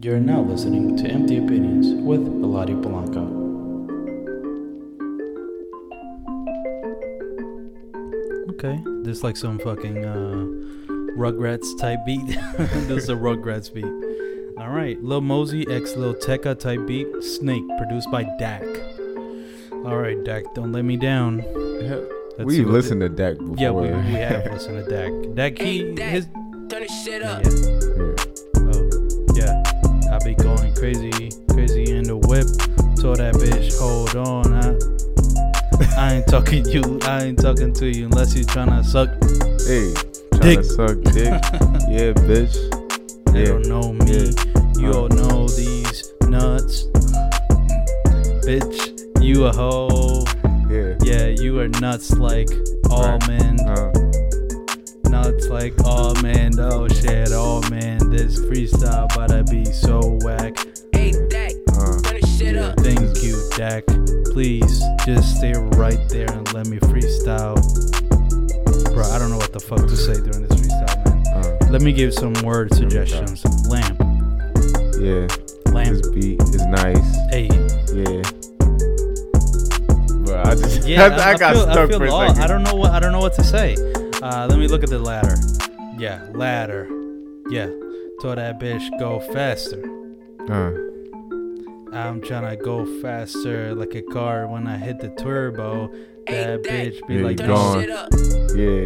You're now listening to Empty Opinions with Eladio Polanco. Okay, there's like some fucking Rugrats type beat. This is a Rugrats beat. Alright, Lil Mosey x Lil Tecca type beat, Snake, produced by Dak. Alright, Dak, don't let me down. We've listened to Dak before. Yeah, we have listened to Dak. Dak, turn this shit up. I be going crazy in the whip. Told that bitch, hold on, I ain't talking to you. I ain't talking to you unless you tryna suck. Hey, tryna suck dick. Yeah, bitch. They don't know me. Yeah. You all know these nuts. Bitch, you a hoe. Yeah. Yeah, you are nuts like all men. Nuts like all men. Oh shit, all men. This freestyle about to be so whack. Hey, Dak, turn this shit up. Thank you, Dak. Please, just stay right there and let me freestyle. Bro, I don't know what the fuck to say during this freestyle, man. Let me give some word suggestions. Lamp. Yeah. Lamp. This beat is nice. Hey. Yeah. Bro, I got stuck for a second. I don't know what to say. Let me look at the ladder. Yeah, ladder. Yeah. Told that bitch go faster. I'm tryna go faster like a car when I hit the turbo. That bitch be like gone. Yeah,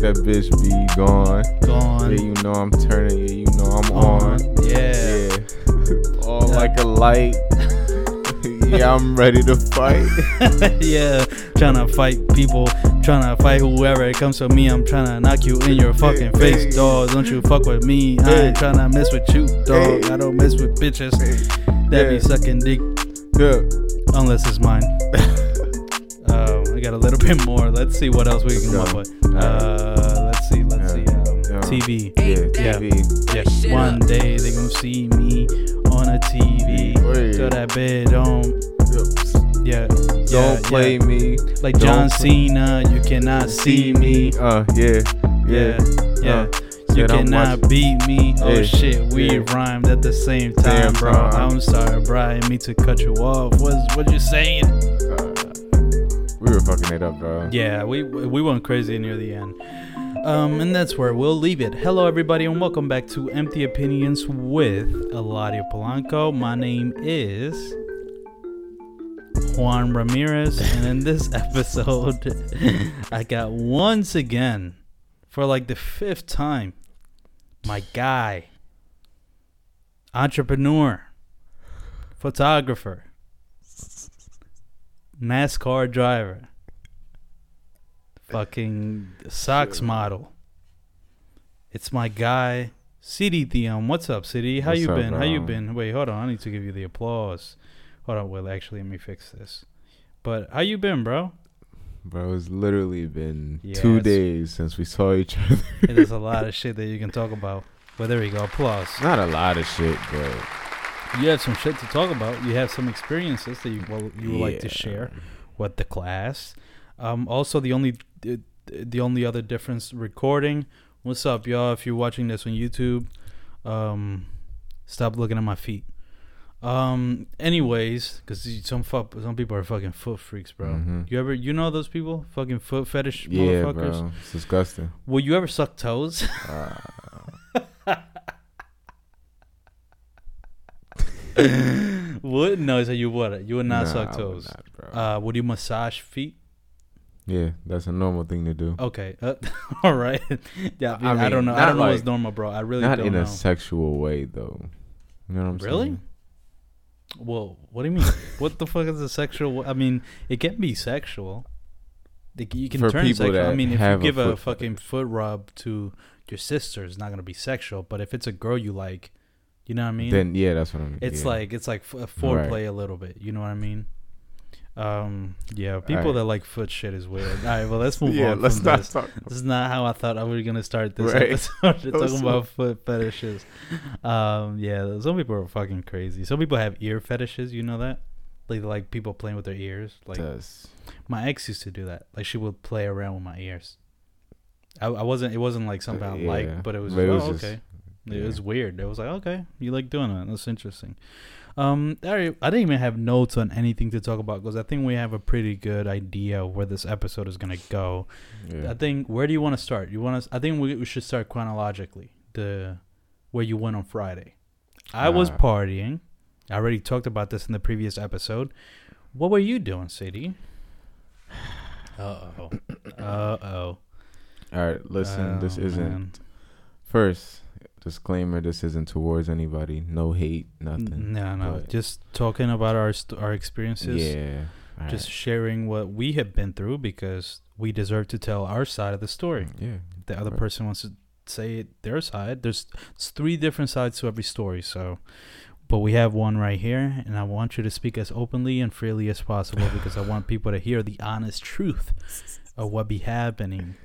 that bitch be gone. Gone. Yeah, you know I'm turning. Yeah, you know I'm on. Yeah. All like a light. Yeah, I'm ready to fight. Yeah, tryna fight people. Tryna fight whoever it comes to me. I'm tryna knock you in your fucking face, dog. Don't you fuck with me. I ain't tryna mess with you, dog. I don't mess with bitches that be sucking dick. Yeah. Unless it's mine. I got a little bit more. Let's see what else we can come up with. Let's see. TV. Yeah. One day they gon' see me on a TV. So that bitch don't play me like John Cena. You cannot see me. You cannot beat me. Oh shit, we rhymed at the same time, bro. I'm sorry, bro. I didn't mean to cut you off. What you saying? We were fucking it up, bro. Yeah, we went crazy near the end. And that's where we'll leave it. Hello, everybody, and welcome back to Empty Opinions with Eladio Polanco. My name is Juan Ramirez, and in this episode, I got once again, for like the fifth time, my guy, entrepreneur, photographer, NASCAR driver, fucking socks model. It's my guy, Sidi Thiam. What's up, Sidi? How you been? Wait, hold on. I need to give you the applause. Hold on. Well, actually, let me fix this. But how you been, bro? Bro, it's literally been 2 days since we saw each other. There's a lot of shit that you can talk about. But there we go. Applause. Not a lot of shit, bro. You have some shit to talk about. You have some experiences that you would like to share with the class. Also, the only other difference recording. What's up, y'all? If you're watching this on YouTube, stop looking at my feet. Anyways, because some people are fucking foot freaks, bro. Mm-hmm. You know those people, fucking foot fetish motherfuckers. Bro. It's disgusting. Will you ever suck toes? Would no? So you would. You would not suck toes. Would not, would you massage feet? Yeah, that's a normal thing to do. Okay. All right. Yeah, I mean, I don't know. I don't know what's normal, bro. I really don't know. Not in a sexual way, though. You know what I'm saying? Really? Well, what do you mean? What the fuck is a sexual? I mean, it can be sexual. You can turn sexual. I mean, if you give a fucking foot rub to your sister, it's not going to be sexual. But if it's a girl you like, you know what I mean? Then, yeah, that's what I mean. It's like a foreplay a little bit. You know what I mean? People that like foot shit is weird. All right, well, let's move on. Let's not talk. This is not how I thought I was gonna start this episode. We're talking about foot fetishes. Some people are fucking crazy. Some people have ear fetishes. You know that? Like people playing with their ears. Like my ex used to do that. Like she would play around with my ears. It wasn't like something I liked, but it was just, It was weird. It was like, okay, you like doing that. That's interesting. I didn't even have notes on anything to talk about because I think we have a pretty good idea of where this episode is going to go. Yeah. I think, where do you want to start? I think we should start chronologically, where you went on Friday. I was partying. I already talked about this in the previous episode. What were you doing, Sidi? All right, listen, this isn't... Man. First... disclaimer, this isn't towards anybody. No hate, nothing. No. Just talking about our experiences. Yeah. Just sharing what we have been through because we deserve to tell our side of the story. Yeah. If the other person wants to say their side, there's three different sides to every story. So, but we have one right here, and I want you to speak as openly and freely as possible because I want people to hear the honest truth of what be happening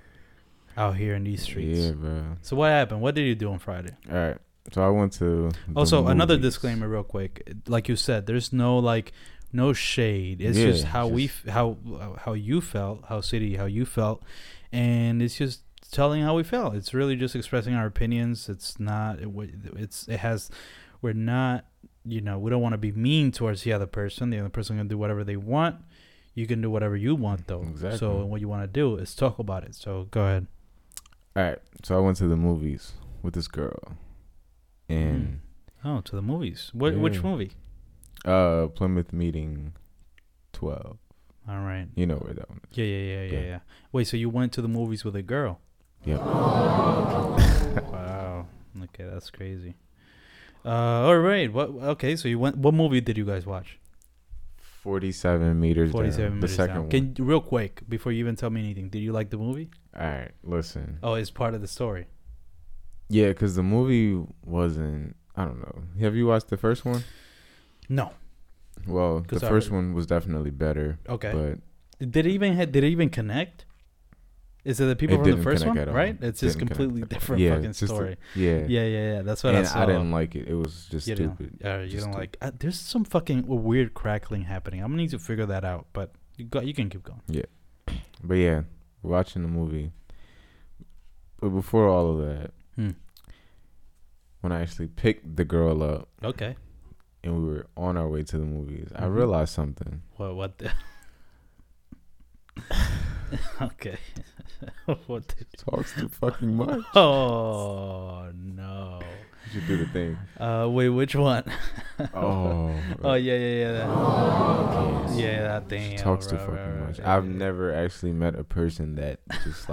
out here in these streets. Yeah, bro. So what happened? What did you do on Friday? All right. So I went to... Also, another disclaimer real quick. Like you said, there's no no shade. It's just how you felt, how you felt. And it's just telling how we felt. It's really just expressing our opinions. It's not... We're not... we don't want to be mean towards the other person. The other person can do whatever they want. You can do whatever you want, though. Exactly. So what you want to do is talk about it. So go ahead. All right, so I went to the movies with this girl, and to the movies. Which movie? Plymouth Meeting 12. All right. You know where that one is. Yeah. Wait, so you went to the movies with a girl? Yep. Wow. Okay, that's crazy. All right. So you went. What movie did you guys watch? 47 Meters Down. The second one. Real quick, before you even tell me anything, did you like the movie? All right, listen. Oh, it's part of the story. Yeah, because the movie wasn't... I don't know. Have you watched the first one? No. Well, the first one was definitely better. Okay. But did it even connect? Is it the people from the first one? Right? It's just completely different fucking story. Yeah. That's what I saw. And I didn't like it. It was just stupid. You don't like... there's some fucking weird crackling happening. I'm going to need to figure that out, but you can keep going. Yeah. But yeah, watching the movie. But before all of that, when I actually picked the girl up... Okay. And we were on our way to the movies, I realized something. What the... Okay. What did you... Talks too fucking much. Oh no. You should do the thing. Wait, which one? Oh yeah. That. Oh, yes. Yeah, that thing. She talks too fucking much. I've never actually met a person that just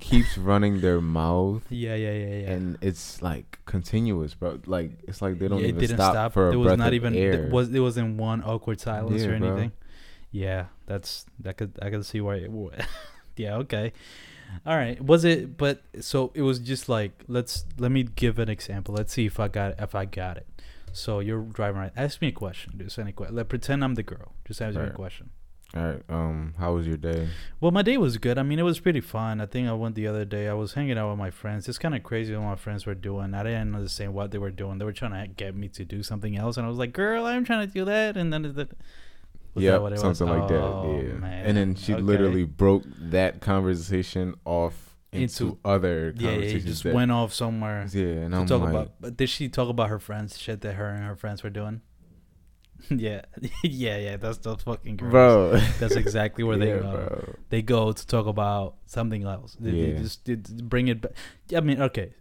keeps running their mouth. Yeah. And it's continuous, bro. It's they don't even stop for a breath of air. It wasn't one awkward silence or anything. Bro. Yeah, I could see why. Yeah, okay, all right. Was it? But so it was just let me give an example. Let's see if I got it. So you're driving right. Ask me a question. Just any question. Pretend I'm the girl. Just ask me a question. All right. How was your day? Well, my day was good. I mean, it was pretty fun. I think I went the other day. I was hanging out with my friends. It's kind of crazy what my friends were doing. I didn't understand what they were doing. They were trying to get me to do something else, and I was like, "Girl, I'm trying to do that," and then yeah, something like that. Yeah, man. And then she literally broke that conversation off into other conversations. Yeah, it just went off somewhere. Yeah, and I'm like, but did she talk about her friends? Shit that her and her friends were doing. Yeah. That's the fucking girls. Bro. That's exactly where they go. Bro. They go to talk about something else. They just bring it back. I mean, okay.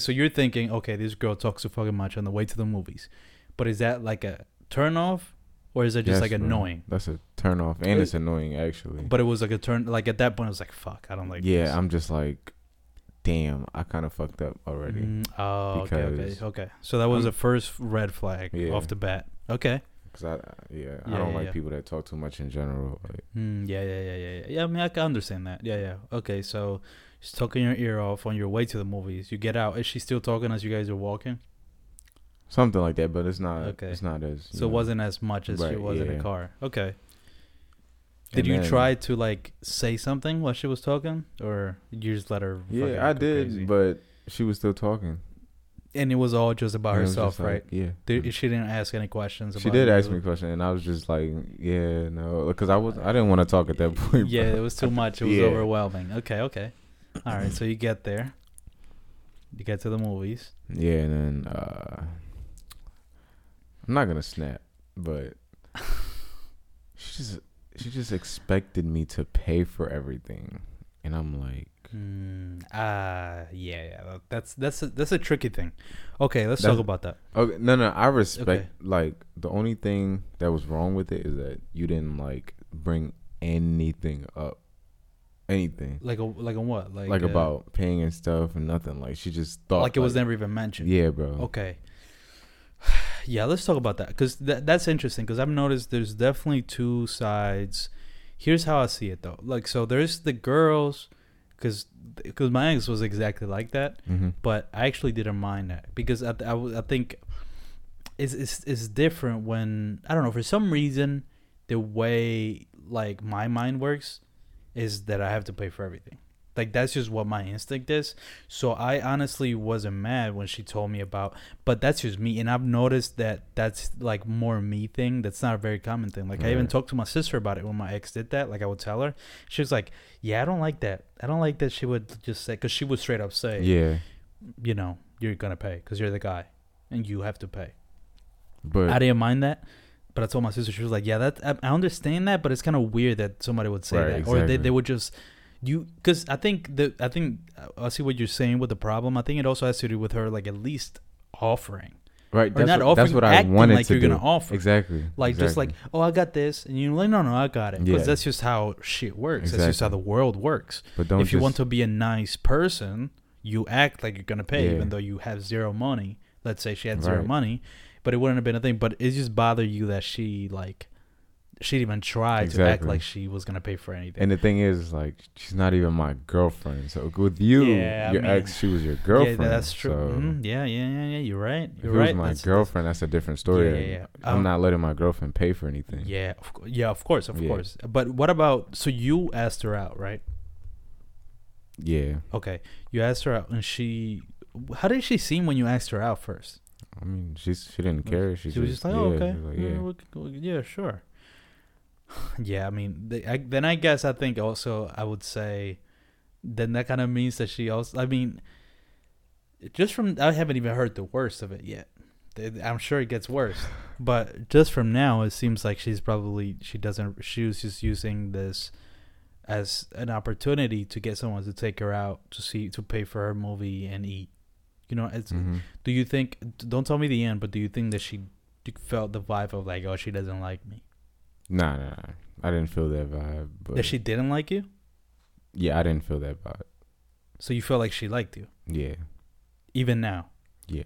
So you're thinking, okay, this girl talks so fucking much on the way to the movies, but is that a turn off? Or is it just annoying? That's a turn off, and it's annoying actually. But it was a turn. At that point, I was like, "Fuck, I don't like." Yeah, this. I'm just like, "Damn, I kind of fucked up already." Okay. So that was the first red flag off the bat. Okay. Because I don't like people that talk too much in general. Yeah. I mean, I can understand that. Yeah. Okay, so she's talking your ear off on your way to the movies. You get out. Is she still talking as you guys are walking? Something like that, but it's not. Okay. It's not as. So it wasn't as much as she was in the car. Okay. Did you try to say something while she was talking, or you just let her? Yeah, I did, crazy? But she was still talking. And it was all just about herself, right? Yeah. She didn't ask any questions. She did ask me a question, and I was just like, "Yeah, no," because I didn't want to talk at that point. Yeah, it was too much. It was overwhelming. Okay. All right, so you get there. to get to the movies. Yeah, and then I'm not gonna snap, but she just expected me to pay for everything, and I'm like, yeah, that's a tricky thing. Okay, let's talk about that. Okay, no, I respect. Okay. Like, the only thing that was wrong with it is that you didn't like bring anything up. Anything like on what, like about paying and stuff and nothing. Like, she just thought like it was never even mentioned. Yeah, bro. Okay. Yeah, let's talk about that, because that's interesting, because I've noticed there's definitely two sides. Here's how I see it though. Like, so there's the girls, because my ex was exactly like that, but I actually didn't mind that, because I think it's different when, I don't know, for some reason the way like my mind works is that I have to pay for everything. Like, that's just what my instinct is. So I honestly wasn't mad when she told me about, but that's just me. And I've noticed that that's like more me thing. That's not a very common thing. Like, I even talked to my sister about it when my ex did that. Like, I would tell her. She was like, yeah, I don't like that. I don't like that she would just say, because she would straight up say, yeah, you know, you're going to pay because you're the guy and you have to pay. But I didn't mind that. But I told my sister, she was like, yeah, that I understand that, but it's kind of weird that somebody would say that. Exactly. Or they would just... Because I think I see what you're saying with the problem. I think it also has to do with her, like, at least offering. Right. Or not offering, that's what I wanted like to you're do. Gonna offer. Exactly. Like, exactly. Just like, oh, I got this. And you're like, no, I got it. Because that's just how shit works. Exactly. That's just how the world works. But if you want to be a nice person, you act like you're going to pay, even though you have zero money. Let's say she had zero money, but it wouldn't have been a thing. But it just bothered you that she, like... She'd even try to act like she was going to pay for anything. And the thing is, like, she's not even my girlfriend. So with you, ex, she was your girlfriend. Yeah, that's true. So yeah. You're right. If it was my girlfriend, that's a different story. Yeah. I'm not letting my girlfriend pay for anything. Yeah, of course. But what about, so you asked her out, right? Yeah. Okay. You asked her out, and how did she seem when you asked her out first? I mean, she didn't care. She was just like, oh, okay. Like, yeah, sure. Yeah, I mean, I guess I think also I would say then that kind of means that she also, I mean, just from, I haven't even heard the worst of it yet. I'm sure it gets worse. But just from now, it seems like she was just using this as an opportunity to get someone to take her out to pay for her movie and eat. You know, do you think, don't tell me the end, but do you think that she felt the vibe of like, oh, she doesn't like me? Nah. I didn't feel that vibe. But that she didn't like you? Yeah, I didn't feel that vibe. So you felt like she liked you? Yeah. Even now? Yeah.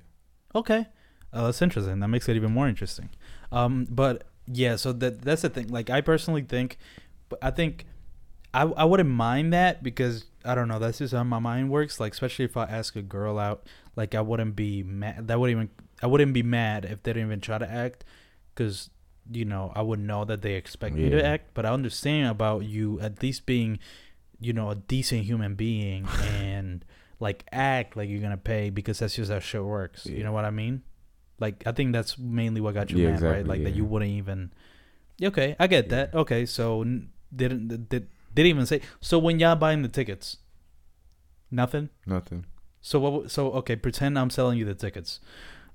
Okay. That's interesting. That makes it even more interesting. But yeah, so that's the thing. Like, I personally think, I wouldn't mind that because, I don't know, that's just how my mind works. Like, especially if I ask a girl out, like, I wouldn't be mad. I wouldn't be mad if they didn't even try to act, because... You know, I would know that they expect me to act, but I understand about you at least being, you know, a decent human being and like act like you're gonna pay, because that's just how shit works. Yeah. You know what I mean? Like, I think that's mainly what got you mad, exactly, right? Like that you wouldn't even. Okay, I get that. Okay, so didn't even say. So when y'all buying the tickets, nothing. So what? So okay, pretend I'm selling you the tickets.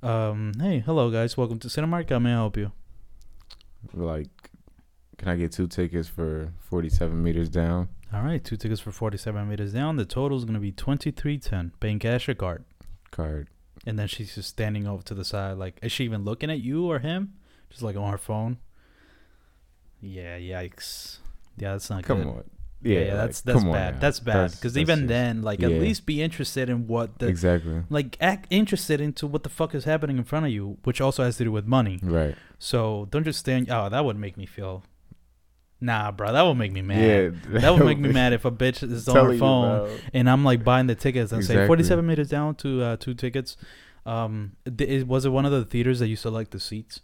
Hey, hello guys, welcome to Cinemark. How may I help you? Like, can I get 2 tickets for 47 meters down? All right, 2 tickets for 47 meters down. The total is going to be $23.10. Paying cash or card? Card. And then she's just standing over to the side. Like, is she even looking at you or him? Just like on her phone. Yeah, yikes. Yeah, that's not good. Come on. Yeah, like, that's bad. That's bad. Because even just, then, like, at least be interested in what the... Exactly. Like, act interested into what the fuck is happening in front of you, which also has to do with money. Right. So, don't just stand... Oh, that would make me feel... Nah, bro, that would make me mad. Yeah, that would make me mad if a bitch is on her phone and I'm, like, buying the tickets and say, 47 meters down to 2 tickets. Was it one of the theaters that you select the seats?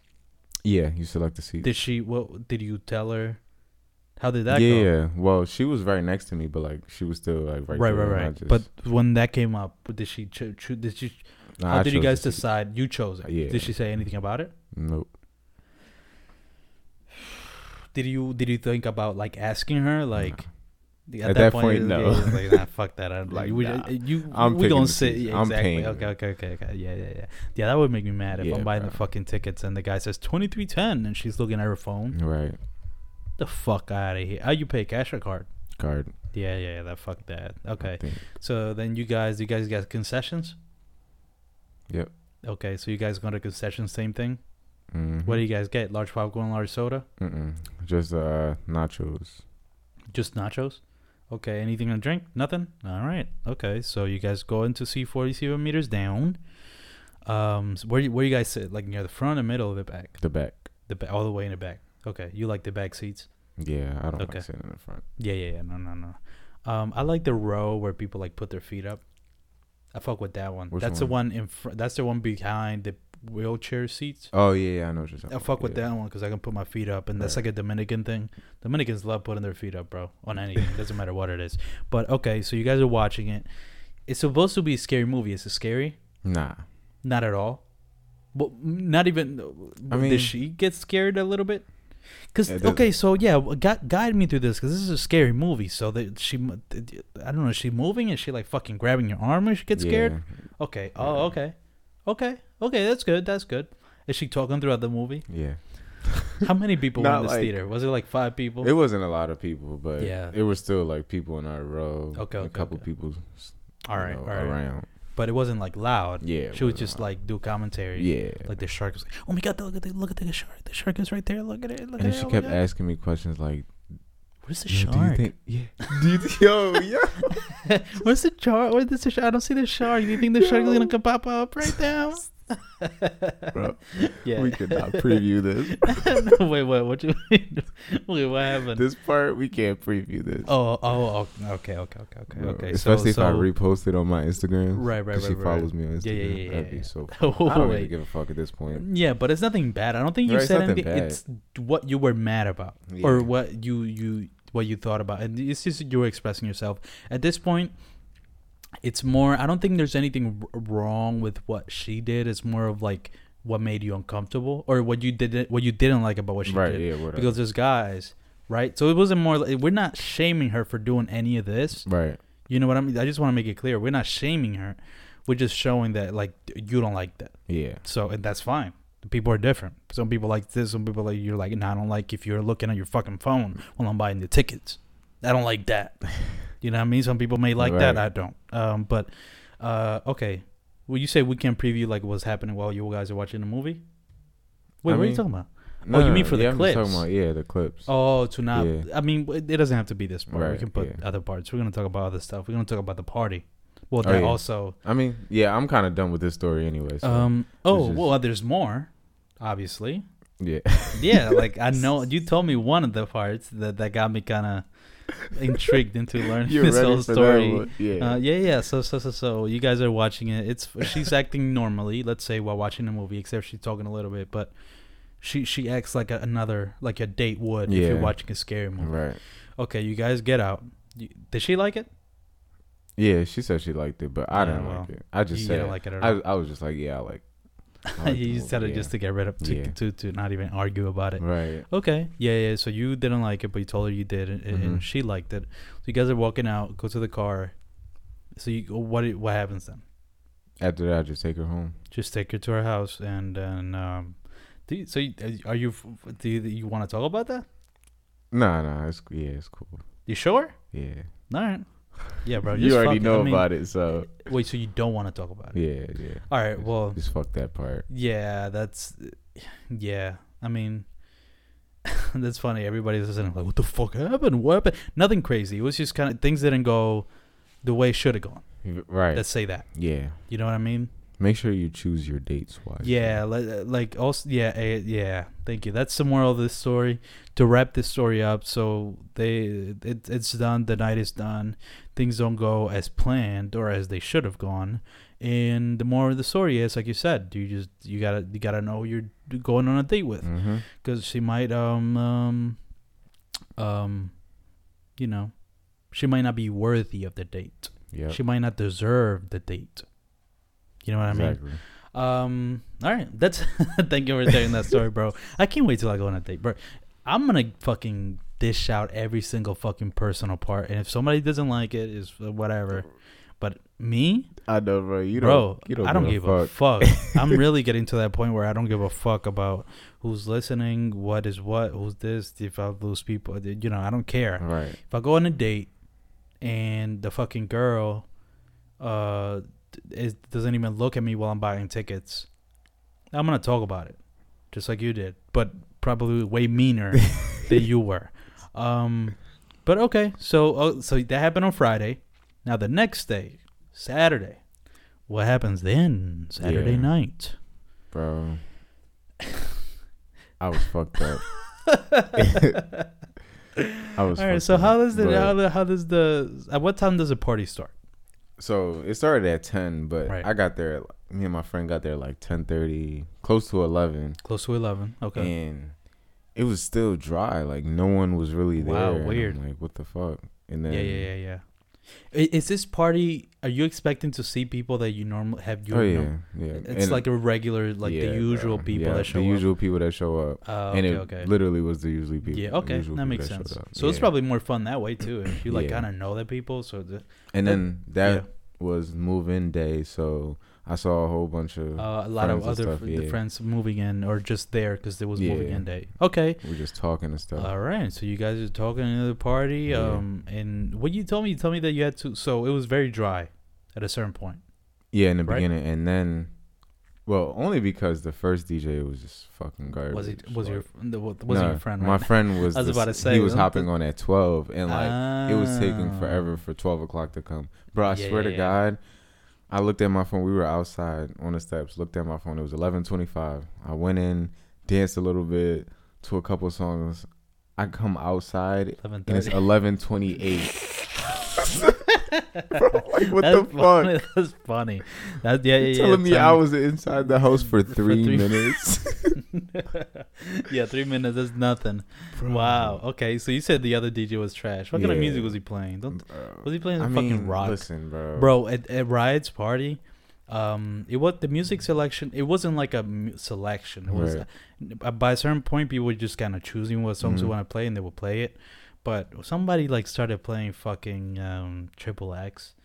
Yeah, you select the seats. Did she... What did you tell her... How did that go? Yeah, well, she was right next to me, but like she was still like right. Just... But when that came up, did she? Did she? Nah, how did you guys decide? You chose it. Yeah. Did she say anything about it? Nope. Did you think about like asking her like, At that point, no. Yeah, like, nah, fuck that. I'm like, we're gonna sit. Yeah, exactly. Okay. Yeah. Yeah, that would make me mad if I'm buying the fucking tickets and the guy says 2310 and she's looking at her phone. Right. The fuck out of here. How you pay, cash or card? Card. Yeah. That fuck that. Okay. So then you guys got concessions. Yep. Okay, so you guys go to concessions, same thing. Mm-hmm. What do you guys get? Large popcorn, large soda. Just nachos. Just nachos. Okay, anything to drink? Nothing? All right. Okay, so you guys go in to see 47 Meters Down. So where you guys sit? Like near the front or middle or the back? The back. All the way in the back. Okay, you like the back seats? Yeah, I don't like sitting in the front. Yeah. No. I like the row where people like put their feet up. I fuck with that one. Which that's one? The one in front. That's the one behind the wheelchair seats. Oh yeah, I know what you're talking about. I fuck with that one because I can put my feet up, and that's like a Dominican thing. Dominicans love putting their feet up, bro, on anything. Doesn't matter what it is. But okay, so you guys are watching it. It's supposed to be a scary movie. Is it scary? Nah, not at all. Well, not even. I mean, does she get scared a little bit? Cause guide me through this, because this is a scary movie. So that she, I don't know, is she moving? Is she like fucking grabbing your arm when she gets scared? Okay. Yeah. Oh, okay. That's good. Is she talking throughout the movie? Yeah. How many people were in this theater? Was it like 5 people? It wasn't a lot of people, but it was still like people in our row. Okay. A couple people. All right. Around. But it wasn't like loud. Yeah, she would just loud. Like do commentary. Yeah, like the shark was like, "Oh my god, look at the shark! The shark is right there. Look at it! Look at it!" And she kept asking me questions like, "Where's the shark? Do you think, where's the shark? Where's the shark? I don't see the shark. Do you think the shark is gonna pop up right now?" Bro, we could not preview this. No, wait, what you mean? Wait, what happened? This part we can't preview this. Okay. Bro, okay. Especially if I repost it on my Instagram. Right. She follows me on Instagram. Yeah. That'd be so funny. I don't really give a fuck at this point. Yeah, but it's nothing bad. I don't think you said anything. It's what you were mad about, or what you thought about, and it's just you were expressing yourself at this point. It's more, I don't think there's anything wrong with what she did. It's more of like what made you uncomfortable or what you didn't like about what she did. Yeah, because there's guys, right? So it wasn't more like, we're not shaming her for doing any of this. Right. You know what I mean? I just want to make it clear. We're not shaming her. We're just showing that like you don't like that. Yeah. So and that's fine. People are different. Some people like this. Some people like, you're like, no, I don't like if you're looking at your fucking phone while I'm buying the tickets. I don't like that. You know what I mean? Some people may like that. I don't. Okay. Well, you say we can preview like what's happening while you guys are watching the movie? Wait, what are you talking about? You mean for the clips? I'm talking about, the clips. Oh, to not. Yeah. I mean, it doesn't have to be this part. Right, we can put other parts. We're going to talk about other stuff. We're going to talk about the party. Well, that also. I mean, I'm kind of done with this story anyway. So there's more, obviously. Yeah. Yeah, like I know you told me one of the parts that got me kind of intrigued into learning this whole story. So you guys are watching it. She's acting normally, let's say, while watching the movie, except she's talking a little bit, but she acts like a date would if you're watching a scary movie. Right. Okay, you guys get out. Did she like it? Yeah, she said she liked it, but I didn't like it. I just said like it. I was just like, I like it. You said it just to get rid of to not even argue about it. Right. Okay. Yeah. So you didn't like it, but you told her you did, and she liked it. So you guys are walking out, go to the car. So what happens then? After that, I just take her home. Just take her to her house, and then do you want to talk about that? No. It's cool. You sure? Yeah. All right. Yeah, bro. You already know about it, so. Wait, so you don't want to talk about it? Yeah. All right, well. Just fuck that part. Yeah, that's. Yeah, I mean, that's funny. Everybody's listening like, what the fuck happened? What happened? Nothing crazy. It was just kind of, things didn't go the way it should have gone. Right. Let's say that. Yeah. You know what I mean? Make sure you choose your dates wisely. Yeah, like also, yeah. Thank you. That's the moral of this story. To wrap this story up, so it's done. The night is done. Things don't go as planned or as they should have gone. And the moral of the story is, like you said, you gotta know who you're going on a date with, because she might she might not be worthy of the date. Yeah. She might not deserve the date. You know what I mean? All right. That's thank you for sharing that story, bro. I can't wait till I go on a date, bro. I'm gonna fucking dish out every single fucking personal part. And if somebody doesn't like it, it's whatever. But me, I know, bro. I don't give a fuck. I'm really getting to that point where I don't give a fuck about who's listening, what is what, who's this. If I lose people, you know, I don't care. Right. If I go on a date and the fucking girl doesn't even look at me while I'm buying tickets, I'm gonna talk about it, just like you did, but probably way meaner than you were. But okay, so that happened on Friday. Now, the next day, Saturday, what happens then? Saturday night. Bro. I was fucked up. At what time does the party start? So, it started at 10, but right. I got there, me and my friend got there like 10:30, close to 11. Okay. And it was still dry. Like, no one was really there. Wow, weird. I'm like, what the fuck? And then, yeah. Is this party, are you expecting to see people that you normally have? It's and like a regular, like the usual people that show up. And it literally was the usual people. Yeah, okay, that makes sense. So it's probably more fun that way too, if you like kind of know that people. And then that was move-in day, so I saw a whole bunch of a lot of other friends moving in or just there because there was moving in day. Okay, we're just talking and stuff. All right, so you guys are talking at the party, and what you told me that you had to. So it was very dry at a certain point. Yeah, in the beginning, and then, well, only because the first DJ was just fucking garbage. Was your friend? Right? My friend was. He was hopping on at 12, and like it was taking forever for 12:00 to come. Bro, I swear to God. I looked at my phone. We were outside on the steps. Looked at my phone. It was 11:25. I went in, danced a little bit to a couple songs. I come outside and it's 11:28. Bro, like what the fuck? That's funny. You're telling me I was inside the house for three minutes. 3 minutes is nothing. Bro. Wow. Okay, so you said the other DJ was trash. What kind of music was he playing? Was he playing fucking rock? Listen, bro. Bro, at Riot's party, it wasn't like a selection. It was by a certain point people were just kind of choosing what songs they want to play and they would play it. But somebody like started playing fucking Triple X,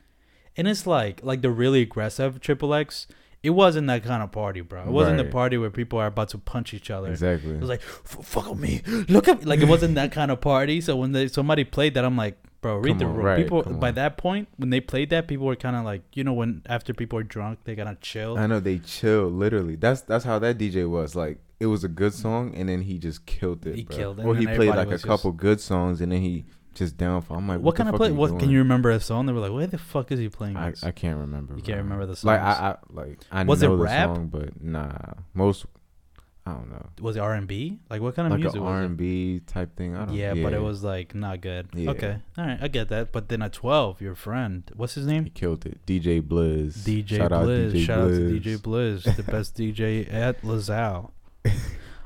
and it's like the really aggressive Triple X. It wasn't that kind of party, bro. It wasn't the party where people are about to punch each other. Exactly. It was like, fuck on me, look at me. Like, it wasn't that kind of party. So when somebody played that, I'm like, bro, read the room. Right, people by that point, when they played that, people were kind of like, you know, when after people are drunk, they kind of chill. I know, they chill. Literally, that's how that DJ was. Like, it was a good song, and then he just killed it. Or he played like a couple good songs, and then he just downfall. I'm like, what kind of play? What can you remember a song? They were like, where the fuck is he playing? I can't remember. Can't remember the song. Like I was know it rap? The song, but nah. Most, I don't know. Was it R&B? Like, what kind of music? Like R&B type thing. I don't know. Yeah, but it was like not good. Yeah. Okay, all right, I get that. But then at 12, your friend, what's his name? He killed it. DJ Blizz. Shout out to DJ Blizz, the best DJ at LaSalle.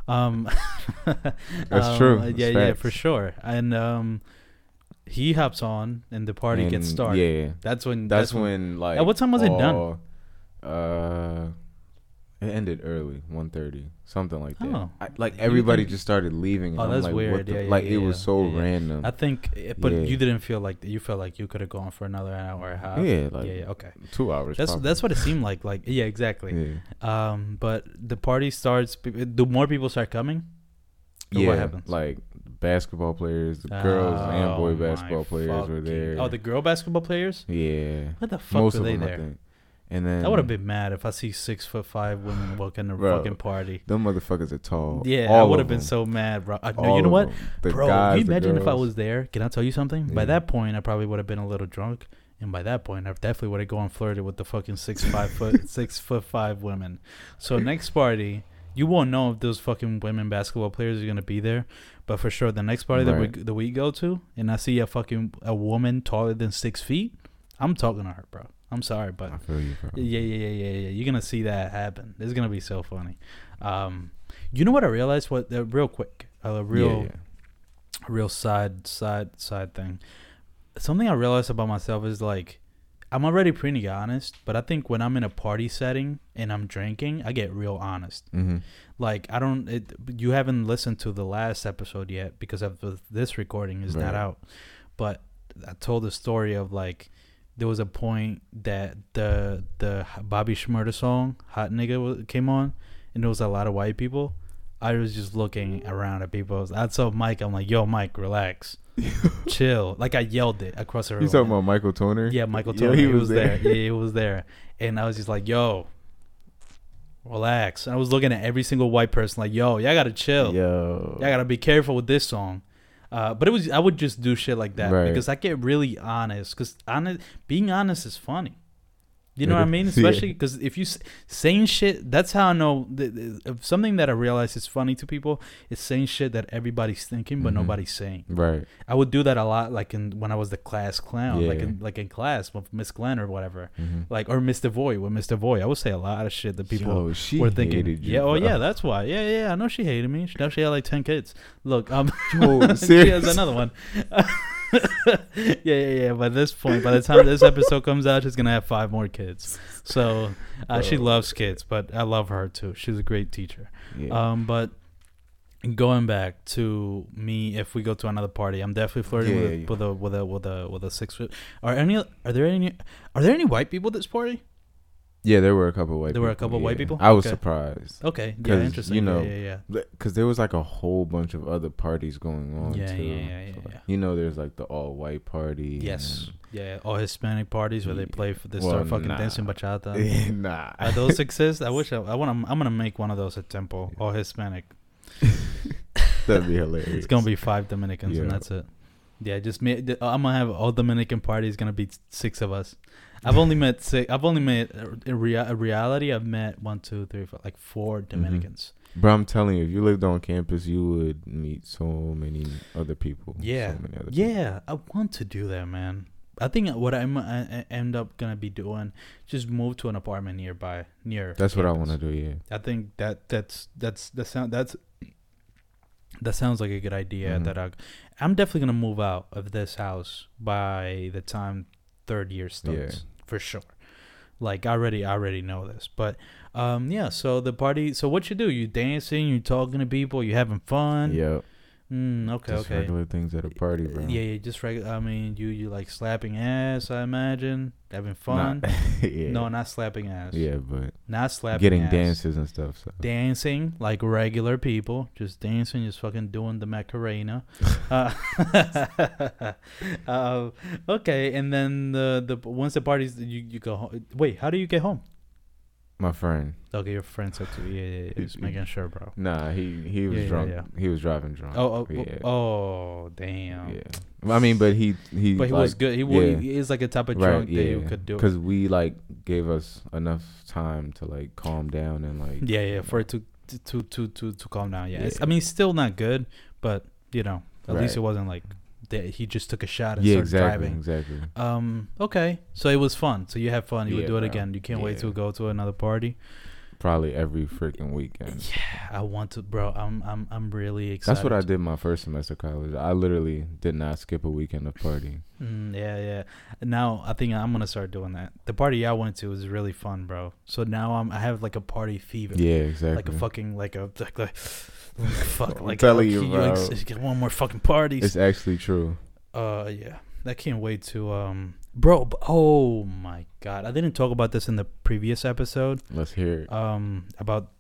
That's true. Yeah, for sure. And he hops on and the party gets started. Yeah, that's when like. At what time was it done? It ended early, 1:30, something like that. Oh. Everybody just started leaving. And that's like, weird. It was so random. I think, but you didn't feel like that. You felt like you could have gone for another hour and a half. Yeah, like 2 hours. That's what it seemed like. Like, yeah, exactly. Yeah. But the party starts. Do more people start coming? Yeah. What happens? Like basketball players, the girls and boy basketball players were there. Oh, the girl basketball players? Yeah. What the fuck were they there? I think. And then I would have been mad if I see 6'5" women walk in the fucking party. Them motherfuckers are tall. Yeah, I would have been so mad, bro. You know what, bro? Can you imagine if I was there? Can I tell you something? Yeah. By that point, I probably would have been a little drunk, and by that point, I definitely would have gone and flirted with the fucking 6'5" women. So next party, you won't know if those fucking women basketball players are gonna be there, but for sure, the next party that we go to, and I see a fucking woman taller than 6 feet, I'm talking to her, bro. I'm sorry, but I feel you, bro. Yeah. You're gonna see that happen. It's gonna be so funny. You know what I realized? Real quick, a real side thing. Something I realized about myself is like, I'm already pretty honest, but I think when I'm in a party setting and I'm drinking, I get real honest. Mm-hmm. Like, I don't... you haven't listened to the last episode yet because of this recording is not out. But I told the story of, like, there was a point that the Bobby Shmurda song, Hot Nigga, came on, and there was a lot of white people. I was just looking around at people. I saw Mike. I'm like, yo, Mike, relax. Chill. Like, I yelled it across the room. You talking about Michael Toner? Yeah, Michael Toner. Yeah, he was there. Yeah, he was there. And I was just like, yo, relax. And I was looking at every single white person like, yo, y'all got to chill. Yo. Y'all got to be careful with this song. But it was, I would just do shit like that because I get really honest. Because being honest is funny. You know what I mean? Especially because if you saying shit, that's how I know something that I realize is funny to people is saying shit that everybody's thinking but nobody's saying. Right. I would do that a lot, like when I was the class clown, like in class with Miss Glenn or whatever, like or Mr. Boy with Mr. Boy. I would say a lot of shit that people were thinking. Hated you, that's why. Yeah. I know she hated me. Now she had like 10 kids. Look, she has another one. Yeah. By this point, by the time this episode comes out, she's gonna have 5 more kids. So she loves kids, but I love her too. She's a great teacher. Yeah. But going back to me, if we go to another party, I'm definitely flirting with a 6 foot. Are there any white people at this party? Yeah, there were a couple of white people. White people? I was surprised. Okay. Yeah, interesting. You know, yeah. Because there was like a whole bunch of other parties going on, too. Yeah. You know, there's like the all-white party. Yes. Yeah, all Hispanic parties where they play, start fucking dancing bachata. Nah. Are those exist? I wish I'm going to make one of those at Temple. Yeah. All Hispanic. That'd be hilarious. It's going to be 5 Dominicans and that's it. Yeah, just me. I'm gonna have all Dominican parties. Gonna be 6 of us. I've only met in reality. I've met 1, 2, 3, 4, like 4 Dominicans. Mm-hmm. Bro, I'm telling you, if you lived on campus, you would meet so many other people. Yeah, I want to do that, man. I think what I end up gonna be doing, just move to an apartment nearby. That's campus. What I want to do. Yeah, I think that sounds like a good idea. Mm-hmm. I'm definitely gonna move out of this house by the time 3rd year starts, for sure. Like I already know this, but So the party. So what you do? You dancing? You talking to people? You having fun? Yeah. Okay. Regular things at a party, bro. Yeah. Just regular. I mean, you like slapping ass, I imagine. Having fun. No, not slapping ass. Yeah, but not slapping. Getting ass. Dances and stuff. So. Dancing like regular people, just dancing, just fucking doing the Macarena. Okay, and then the once the party's you go home. Wait, how do you get home? My friend. Okay, your friend said to me. Yeah. Just making sure, bro. Nah, he was drunk. Yeah. He was driving drunk. Oh, damn. Yeah. I mean, but he. But he was good. He is like a type of drunk that you could do. Because we like gave us enough time to like calm down and like. Yeah, for it to calm down. Yeah. I mean, still not good, but you know, at least it wasn't like. He just took a shot and started driving. Exactly. Okay. So it was fun. So you have fun. You would do it again. You can't wait to go to another party. Probably every freaking weekend. Yeah, I want to, bro. I'm really excited. That's what I did my first semester of college. I literally did not skip a weekend of partying. Yeah. Now I think I'm gonna start doing that. The party I went to was really fun, bro. So now I have like a party fever. Yeah, exactly. Like a fucking fuck. Like I'm telling you, bro. Get one more fucking party. It's actually true. Yeah. I can't wait to Bro, oh my God! I didn't talk about this in the previous episode. Let's hear it. About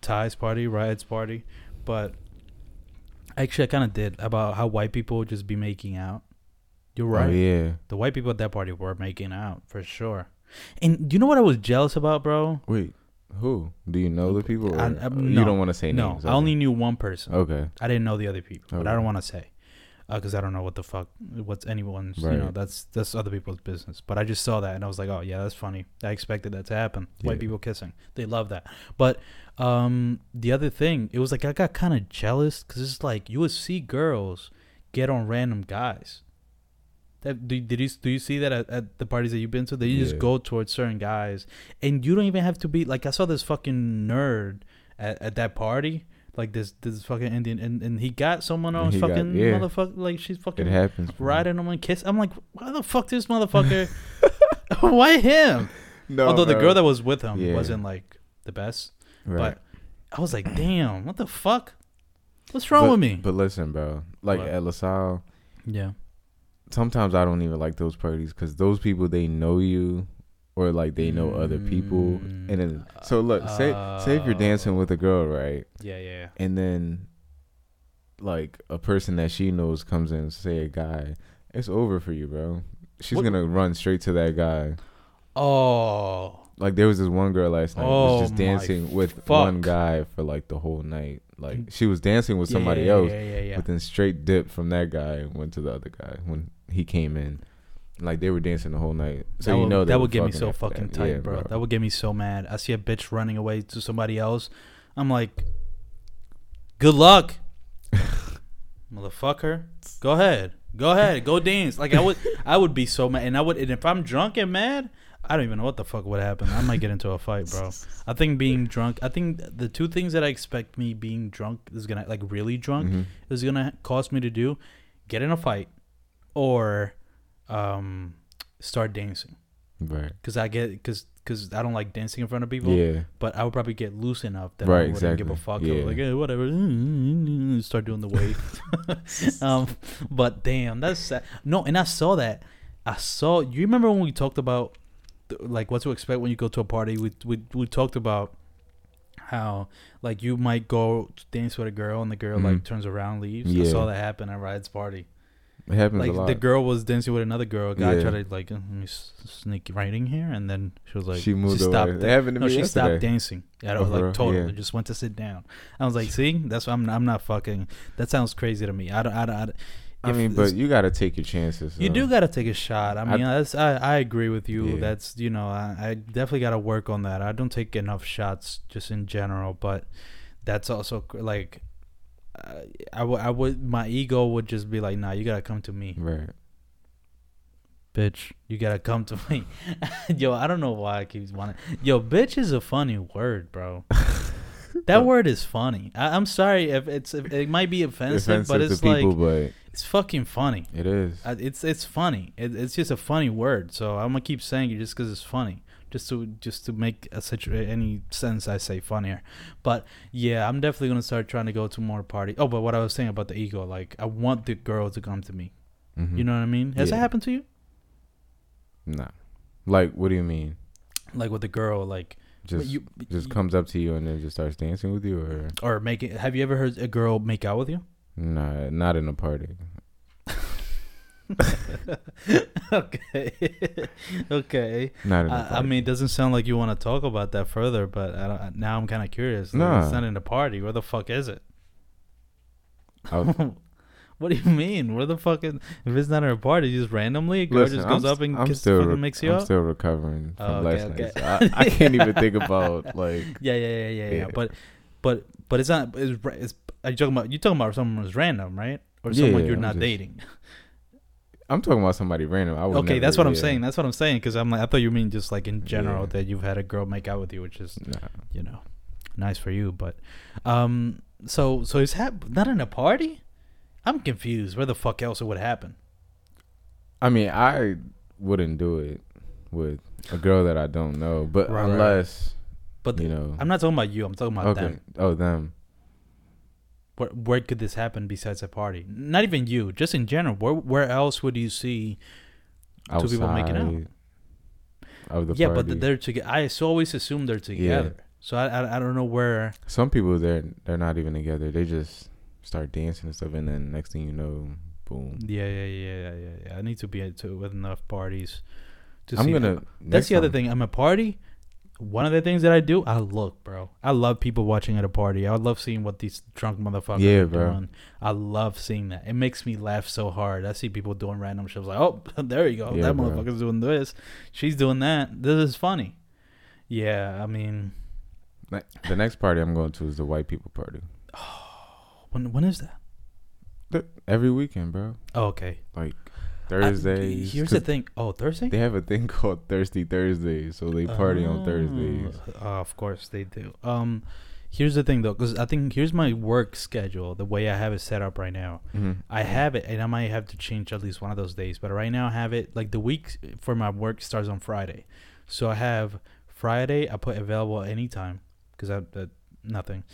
Ty's party, Riot's party, but actually, I kind of did about how white people would just be making out. You're right. Oh, yeah, the white people at that party were making out for sure. And you know what I was jealous about, bro? Wait, who? Do you know the people? No, you don't want to say names. No, I only knew one person. Okay, I didn't know the other people, but I don't want to say. Because I don't know what the fuck, what's anyone's, you know, that's other people's business. But I just saw that and I was like, oh yeah, that's funny. I expected that to happen. Yeah. White people kissing. They love that. But the other thing, it was like I got kind of jealous because it's like you would see girls get on random guys. Do you see that at the parties that you've been to? That you just go towards certain guys and you don't even have to be, like I saw this fucking nerd at that party. Like this fucking Indian, and he got someone on fucking motherfucker. Like she's fucking riding on my kiss. I'm like, why the fuck this motherfucker Why him? No, although the girl that was with him wasn't like the best, right. But I was like, damn, what the fuck? What's wrong with me? But listen, bro, like at LaSalle, sometimes I don't even like those parties because those people, they know you or like they know other people, and then so look, say if you're dancing with a girl, right? Yeah. And then like a person that she knows comes in, say a guy, it's over for you, bro. She's gonna run straight to that guy. Oh, like there was this one girl last night who was just dancing with one guy for like the whole night. Like she was dancing with somebody else, but then straight dipped from that guy and went to the other guy when he came in. Like they were dancing the whole night. So that that would get me so fucking tight, bro. That would get me so mad. I see a bitch running away to somebody else. I'm like, good luck, motherfucker. Go ahead, go dance. Like I would be so mad, and if I'm drunk and mad, I don't even know what the fuck would happen. I might get into a fight, bro. I think being drunk, I think the two things that I expect me being drunk is gonna, like really drunk, is gonna cause me to do, get in a fight, or start dancing. Right. Because I don't like dancing in front of people. Yeah. But I would probably get loose enough that I wouldn't give a fuck. Yeah. Like, hey, whatever. Start doing the wave. But damn, that's sad. No, and I saw that. You remember when we talked about like what to expect when you go to a party? We talked about how like you might go dance with a girl and the girl like turns around, leaves. Yeah. I saw that happen at Ride's party. It happens like, a lot. The girl was dancing with another girl. A guy tried to like sneak right in here, and then she was like, she moved away. It happened to me yesterday. She stopped dancing. I was like, totally, just went to sit down. I was like, see, that's why I'm not fucking. That sounds crazy to me. I don't but you gotta take your chances. So. You do gotta take a shot. I mean, I agree with you. Yeah. That's I definitely gotta work on that. I don't take enough shots just in general, but that's also like. I would my ego would just be like, nah, you gotta come to me, right? Bitch, you gotta come to me. Yo, I don't know why I keep wanting. Yo, bitch is a funny word, bro. That word is funny. I'm sorry if it might be offensive but it's like people, but it's fucking funny. It is. It's funny. It's just a funny word. So I'm gonna keep saying it just because it's funny. Just to make a any sense, I say funnier. But yeah, I'm definitely gonna start trying to go to more party. Oh, but what I was saying about the ego, like I want the girl to come to me. You know what I mean? Has that happened to you? Nah. Like, what do you mean? Like with the girl, like just comes up to you and then just starts dancing with you, or making. Have you ever heard a girl make out with you? Nah, not in a party. Okay. I mean, it doesn't sound like you want to talk about that further, but now I'm kind of curious. Like, it's not in a party. Where the fuck is it? What do you mean? Where the fuck is? If it's not in a party, just randomly a girl just goes up and makes you up. I'm still recovering from last night. So I can't even think about like. Yeah. But it's not. It's you talking about someone who's random, right? Or someone you're not dating. I'm talking about somebody random. Okay, that's what I'm saying. That's what I'm saying, because I'm like, I thought you mean just like in general that you've had a girl make out with you, which is, nice for you. But, so it's not in a party. I'm confused. Where the fuck else it would happen? I mean, I wouldn't do it with a girl that I don't know, but unless, but I'm not talking about you. I'm talking about them. Oh, them. Where could this happen besides a party? Not even you, just in general. Where else would you see two people making out? Of the party. But they're together. I always assume they're together. Yeah. So I don't know where. Some people they're not even together. They just start dancing and stuff, and then next thing you know, boom. Yeah. I need to be with enough parties. That's the other thing. I'm a party. One of the things that I do, I look, bro. I love people watching at a party. I love seeing what these drunk motherfuckers are doing. I love seeing that. It makes me laugh so hard. I see people doing random shit. Like, oh, there you go. Yeah, that motherfucker's doing this. She's doing that. This is funny. Yeah, I mean. The next party I'm going to is the white people party. Oh, when is that? Every weekend, bro. Oh, okay. Like. Thursdays. Here's the thing. Oh, Thursday? They have a thing called Thirsty Thursday, so they party on Thursdays. Of course they do. Here's the thing, though, because I think here's my work schedule, the way I have it set up right now. Mm-hmm. I have it, and I might have to change at least one of those days. But right now I have it, like the week for my work starts on Friday. So I have Friday, I put available anytime because nothing.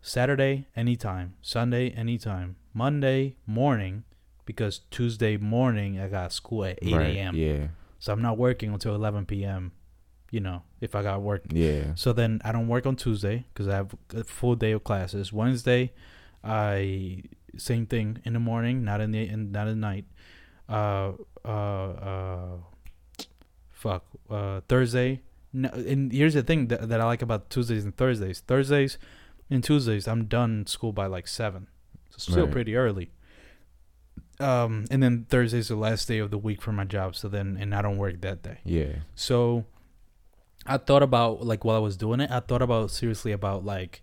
Saturday, anytime. Sunday, anytime. Monday morning, because Tuesday morning I got school at 8 a.m. Yeah. So I'm not working until 11 p.m., you know, if I got work. Yeah. So then I don't work on Tuesday because I have a full day of classes. Wednesday, same thing in the morning, not at night. Thursday. No, and here's the thing that I like about Tuesdays and Thursdays. Thursdays and Tuesdays, I'm done school by like 7. So still pretty early. And then Thursday's the last day of the week for my job. So then, and I don't work that day. Yeah. So I thought about, like, while I was doing it, I thought about seriously about, like,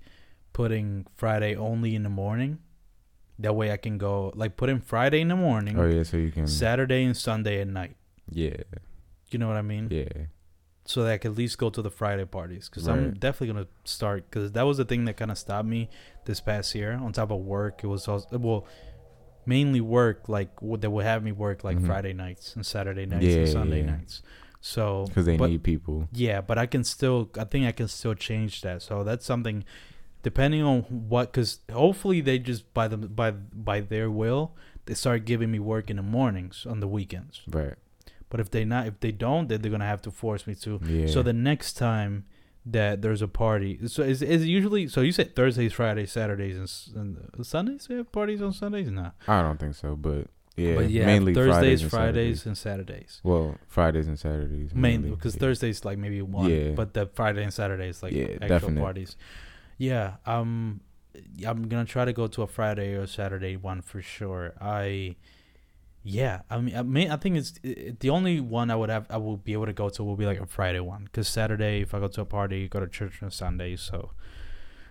putting Friday only in the morning. That way I can go, like, put in Friday in the morning. Oh, yeah, so you can. Saturday and Sunday at night. Yeah. You know what I mean? Yeah. So that I could at least go to the Friday parties. Because I'm definitely going to start. Because that was the thing that kind of stopped me this past year. On top of work, it was also, mainly work, like, that would have me work, like, Friday nights and Saturday nights and Sunday nights. So because they need people, but I think I can still change that. So that's something, depending on what, because hopefully they just by their will they start giving me work in the mornings on the weekends, right? But if they don't, then they're gonna have to force me to. So the next time that there's a party, so is usually, so you said Thursdays, Fridays, Saturdays, and Sundays. They have parties on Sundays? No, I don't think so, but yeah, mainly Thursdays, Fridays, and Saturdays. Well, Fridays and Saturdays. Mainly because Thursdays, like, maybe one. Yeah. But the Friday and Saturdays, like, actual parties. Yeah. I'm going to try to go to a Friday or Saturday one for sure. I think it's the only one I will be able to go to will be, like, a Friday one. Because Saturday, if I go to a party, go to church on Sunday, so,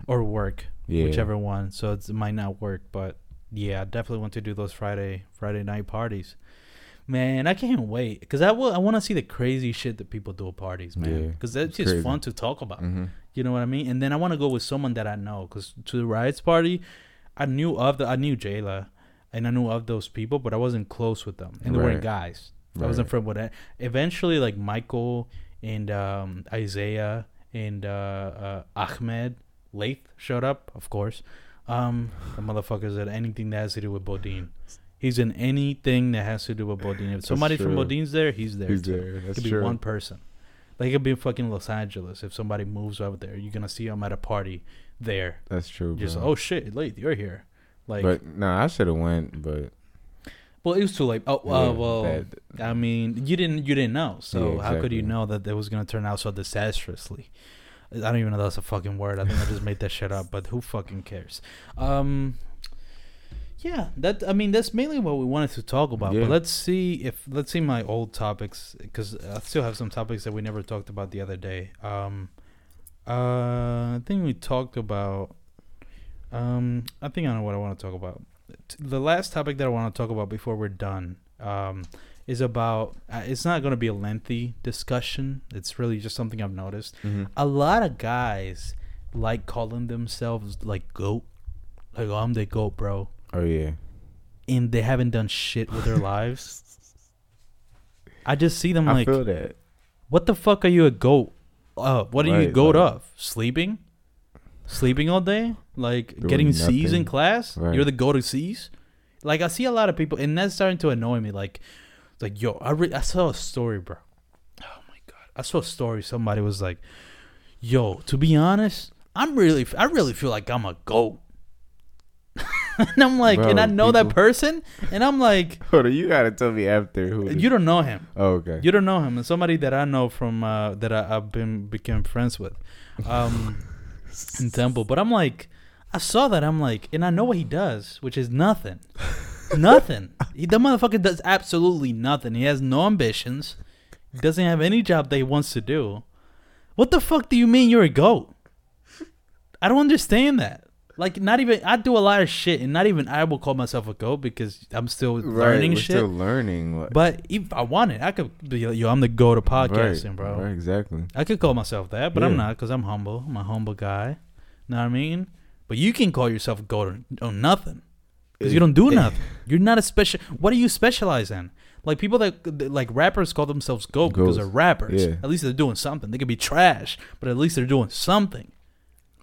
or work, whichever one. So it might not work, but. Yeah, I definitely want to do those Friday night parties. Man, I can't wait. Because I want to see the crazy shit that people do at parties, man. Because that's just crazy. Fun to talk about. Mm-hmm. You know what I mean? And then I want to go with someone that I know. Because to the Riots party, I knew Jayla. And I knew of those people, but I wasn't close with them. And they weren't guys. Right. I wasn't friends with them. Eventually, like, Michael and Isaiah and Ahmed, Leith showed up, of course. The motherfucker's at anything that has to do with Bodine. He's in anything that has to do with Bodine. If somebody from Bodine's there, he's there. He's too. There. That's it could be one person. Like, it could be fucking Los Angeles. If somebody moves out there, you're gonna see him at a party there. That's true. Just bro. Oh shit, Leith, you're here. Like, but I should have went, but. Well, it was too late. Oh, well, I mean, you didn't know. So exactly. How could you know that it was gonna turn out so disastrously? I don't even know that's a fucking word. I think I just made that shit up, but who fucking cares? That's mainly what we wanted to talk about. Yeah. But let's see my old topics, because I still have some topics that we never talked about the other day. I think we talked about. I think I know what I want to talk about. The last topic that I want to talk about before we're done. Is about, it's not going to be a lengthy discussion. It's really just something I've noticed. Mm-hmm. A lot of guys like calling themselves, like, GOAT. Like, oh, I'm the GOAT, bro. Oh, yeah. And they haven't done shit with their lives. I just see them like, I feel that. What the fuck are you a GOAT? What are you a GOAT of? Sleeping? Sleeping all day? Like, getting nothing. C's in class? Right. You're the GOAT of C's? Like, I see a lot of people, and that's starting to annoy me. Like, yo, I saw a story, bro. Oh, my God. I saw a story. Somebody was like, yo, to be honest, I really feel like I'm a GOAT. And I'm like, bro, and I know that person. And I'm like. Hold on, you got to tell me after. You don't know him. Oh, okay. You don't know him. And somebody that I know from, that became friends with in Temple. But I'm like, I saw that. I'm like, and I know what he does, which is nothing. Nothing. The motherfucker does absolutely nothing. He has no ambitions. He doesn't have any job that he wants to do. What the fuck do you mean you're a GOAT? I don't understand that. Like, not even, I do a lot of shit, and not even I will call myself a GOAT because I'm still learning shit. We're still learning. Like, but if I wanted, I could be like, yo, I'm the GOAT of podcasting, bro. Right, exactly. I could call myself that, but I'm not, because I'm humble. I'm a humble guy. know what I mean? But you can call yourself a goat on nothing, because you don't do nothing. You're not a special. What do you specialize in? Like people that like rappers call themselves goat because they're rappers. Yeah. At least they're doing something. They could be trash, but at least they're doing something.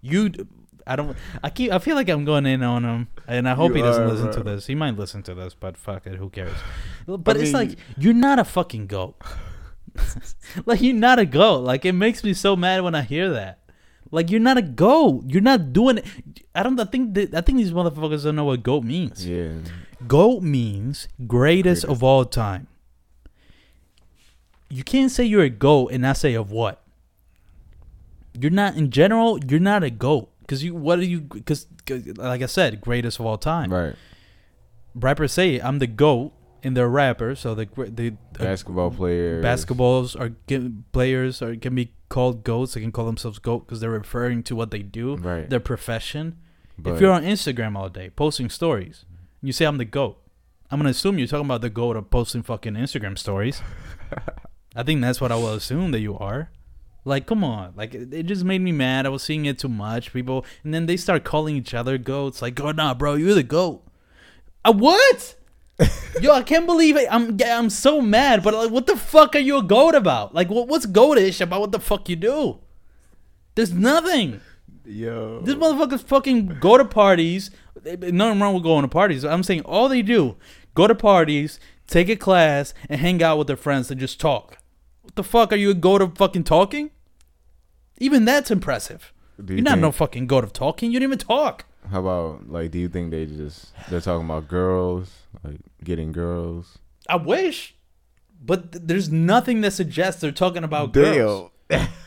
I feel like I'm going in on him, and I hope he doesn't listen to this. He might listen to this, but fuck it, who cares? But it's like you're not a fucking goat. Like you're not a goat. Like it makes me so mad when I hear that. Like you're not a goat. You're not doing it. I think these motherfuckers don't know what goat means. Yeah. Goat means greatest of all time. You can't say you're a goat and not say of what. You're not, in general, you're not a GOAT. Because, like I said, greatest of all time. Right. Rappers say, I'm the GOAT, and they're rappers, so the basketball players. Basketball players can be called GOATs. They can call themselves GOAT because they're referring to what they do, right, their profession. But if you're on Instagram all day, posting stories, and you say, I'm the GOAT, I'm going to assume you're talking about the GOAT of posting fucking Instagram stories. I think that's what I will assume that you are. Like, come on. Like, it just made me mad. I was seeing it too much, people. And then they start calling each other goats. Like, oh, nah, bro, you're the goat. What? Yo, I can't believe it. I'm so mad. But, like, what the fuck are you a goat about? Like, what's goatish about what the fuck you do? There's nothing. Yo. This motherfuckers fucking go to parties. Nothing wrong with going to parties. I'm saying all they do, go to parties, take a class, and hang out with their friends and just talk. What the fuck? Are you a goat of fucking talking? Even that's impressive. You're not no fucking goat of talking. You didn't even talk. How about, like, do you think they're talking about girls, like getting girls? I wish. But there's nothing that suggests they're talking about girls.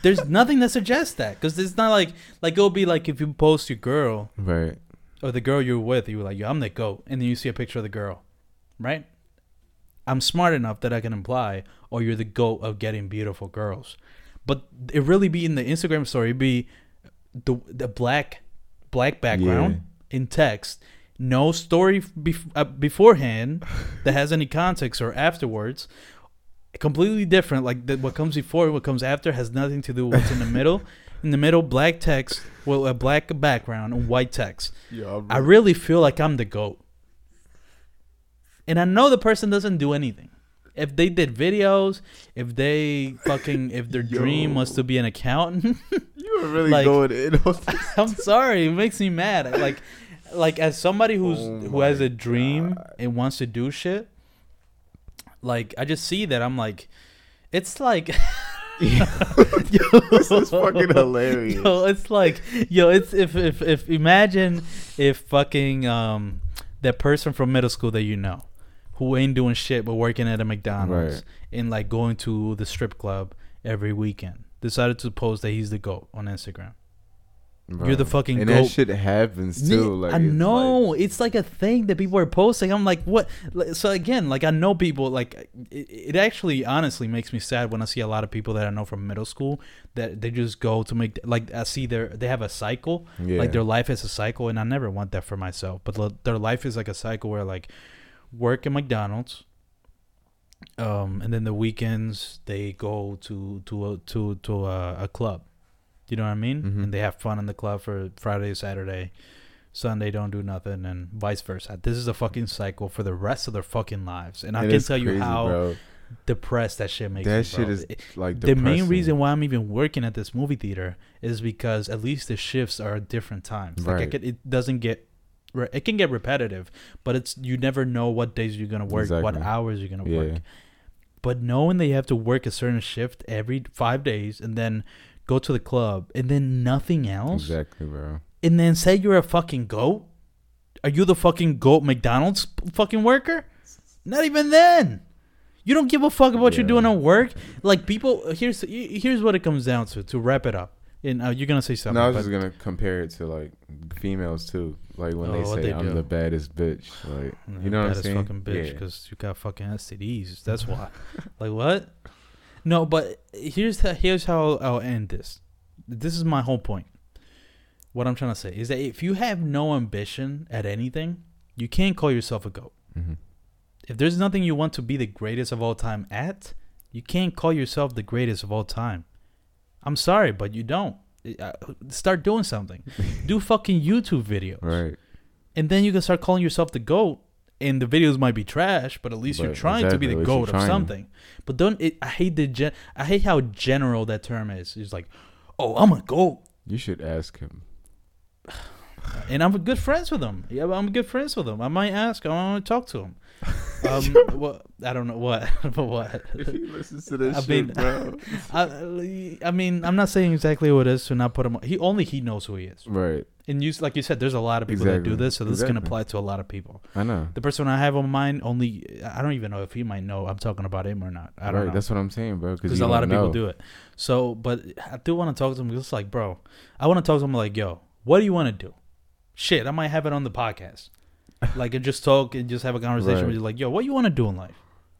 There's nothing that suggests that. Because it's not like it'll be like if you post your girl. Right. Or the girl you're with. You were like, yo, I'm the goat. And then you see a picture of the girl. Right? I'm smart enough that I can imply, oh, you're the goat of getting beautiful girls. But it really be in the Instagram story, it'd be the black background in text. No story beforehand that has any context or afterwards. Completely different. Like what comes before, what comes after has nothing to do with what's in the middle. In the middle, black text, well, a black background and white text. Yeah, I really feel like I'm the goat. And I know the person doesn't do anything. If they did videos, if their dream was to be an accountant. You were really like, going in on this. I'm sorry. It makes me mad. Like as somebody who has a dream and wants to do shit, like, I just see that. I'm like, it's like... Yo, this is fucking hilarious. Yo, it's like... Yo, it's if imagine if fucking... that person from middle school that you know who ain't doing shit but working at a McDonald's and like going to the strip club every weekend decided to post that he's the GOAT on Instagram. Right. You're the fucking GOAT. And that shit happens too. Like, I know. It's like a thing that people are posting. I'm like, what? So again, like I know people, like it actually honestly makes me sad when I see a lot of people that I know from middle school that they just go to make, like I see they have a cycle. Yeah. Like their life is a cycle, and I never want that for myself. But their life is like a cycle where like work at McDonald's. And then the weekends they go to a club. You know what I mean? Mm-hmm. And they have fun in the club for Friday, Saturday, Sunday, don't do nothing, and vice versa. This is a fucking cycle for the rest of their fucking lives. And I can tell you how depressed that shit makes me. That shit is like depressing. The main reason why I'm even working at this movie theater is because at least the shifts are at different times. Right. Like it can get repetitive, but it's you never know what days you're going to work, exactly, what hours you're going to work. But knowing that you have to work a certain shift every 5 days and then go to the club, and then nothing else? Exactly, bro. And then say you're a fucking goat? Are you the fucking goat McDonald's fucking worker? Not even then. You don't give a fuck about what you're doing at work. Like, people, here's what it comes down to wrap it up. And you're going to say something. No, I was just going to compare it to, like, females, too. Like, when they say, I'm the baddest bitch. Like, you know what I'm saying? Baddest fucking bitch, because you got fucking STDs. That's why. Like, what? No, but here's how I'll end this. This is my whole point. What I'm trying to say is that if you have no ambition at anything, you can't call yourself a goat. Mm-hmm. If there's nothing you want to be the greatest of all time at, you can't call yourself the greatest of all time. I'm sorry, but you don't. Start doing something. Do fucking YouTube videos. Right. And then you can start calling yourself the GOAT. And the videos might be trash, but at least you're trying to be the GOAT of something. But I hate how general that term is. It's like, oh, I'm a GOAT. You should ask him. And I'm good friends with him. Yeah, I'm good friends with him. I might ask him. I want to talk to him. Well, I don't know what, but what? If he listens to this shit, bro. I mean, I'm not saying exactly what it is to not put him on. He knows who he is. Right. And you, like you said, there's a lot of people that do this, so this can apply to a lot of people. I know. The person I have on mind, I don't even know if he might know I'm talking about him or not. I don't know. That's what I'm saying, bro. Because a lot of people do it. So, but I do want to talk to him because it's like, bro, I want to talk to him like, yo, what do you want to do? Shit, I might have it on the podcast. Like, and just talk and just have a conversation where you're like, yo, what do you want to do in life?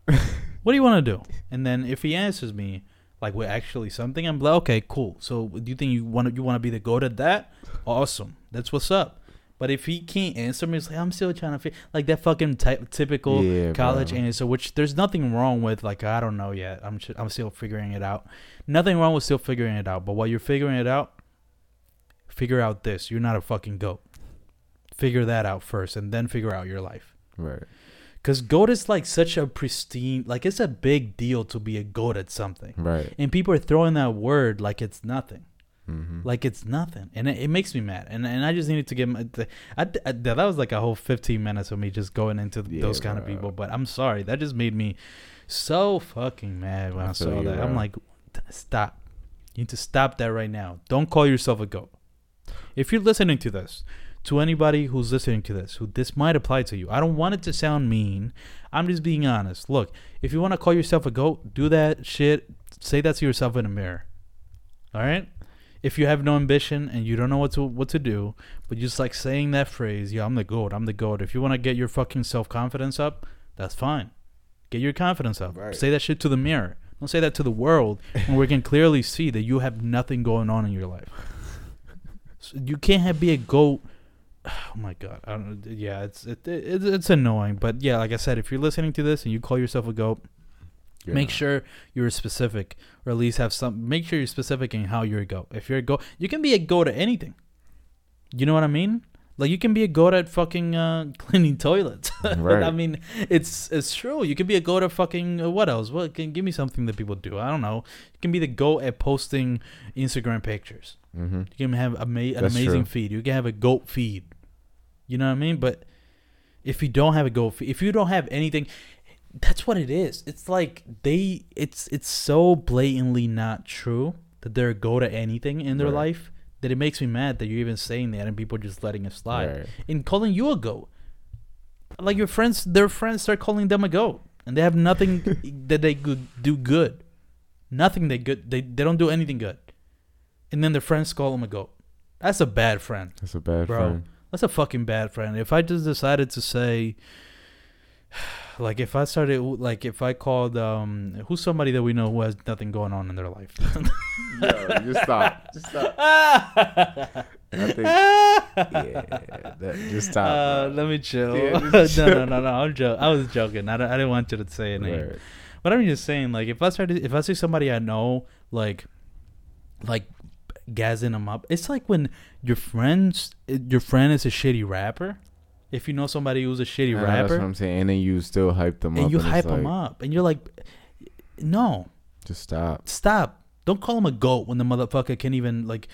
What do you want to do? And then if he answers me, like, we're actually something, I'm like, okay, cool. So do you think you want to be the GOAT at that? Awesome. That's what's up. But if he can't answer me, it's like, I'm still trying to figure, like, that fucking typical college answer, which there's nothing wrong with, like, I don't know yet. I'm still figuring it out. Nothing wrong with still figuring it out. But while you're figuring it out, figure out this. You're not a fucking GOAT. Figure that out first and then figure out your life. Right. Because GOAT is like such a pristine, like it's a big deal to be a GOAT at something. Right. And people are throwing that word like it's nothing. Mm-hmm. Like it's nothing. And it makes me mad. And I just needed to get my, that was like a whole 15 minutes of me just going into those kind of people. But I'm sorry. That just made me so fucking mad when I saw that. Bro. I'm like, stop. You need to stop that right now. Don't call yourself a GOAT. If you're listening to this, to anybody who's listening to this, who this might apply to you. I don't want it to sound mean. I'm just being honest. Look, if you want to call yourself a GOAT, do that shit. Say that to yourself in a mirror. All right? If you have no ambition and you don't know what to do, but just like saying that phrase, yeah, I'm the GOAT, I'm the GOAT. If you want to get your fucking self-confidence up, that's fine. Get your confidence up. Right. Say that shit to the mirror. Don't say that to the world when we can clearly see that you have nothing going on in your life. So you can't be a GOAT. Oh my God! I don't. Yeah, it's annoying, but yeah, like I said, if you're listening to this and you call yourself a GOAT, make sure you're specific, or at least have some. Make sure you're specific in how you're a GOAT. If you're a GOAT, you can be a GOAT at anything. You know what I mean? Like you can be a GOAT at fucking cleaning toilets. Right. I mean, it's true. You can be a GOAT at fucking what else? What can give me something that people do? I don't know. You can be the GOAT at posting Instagram pictures. Mm-hmm. You can have an amazing feed. You can have a GOAT feed. You know what I mean? But if you don't have a goal, if you don't have anything, that's what it is. It's like it's so blatantly not true that they're a goal to anything in their life that it makes me mad that you're even saying that and people are just letting it slide. Right. And calling you a GOAT. Like your friends, their friends start calling them a GOAT and they have nothing that they could do good. Nothing they good. They don't do anything good. And then their friends call them a GOAT. That's a bad friend. That's a bad friend. That's a fucking bad friend. If I just decided to say, like, if I started, like, if I called, who's somebody that we know who has nothing going on in their life? Yo, just stop. Just stop. Just stop. Let me chill. Yeah, just chill. No. I'm joking. I was joking. I didn't want you to say it. Right. But I'm just saying, like, if I see somebody I know, like, gassing them up. It's like when your friend is a shitty rapper. If you know somebody who's a shitty rapper, that's what I'm saying. And then you still hype them up. And you hype them up, and you're like, no, just stop. Stop. Don't call him a GOAT when the motherfucker can't even like.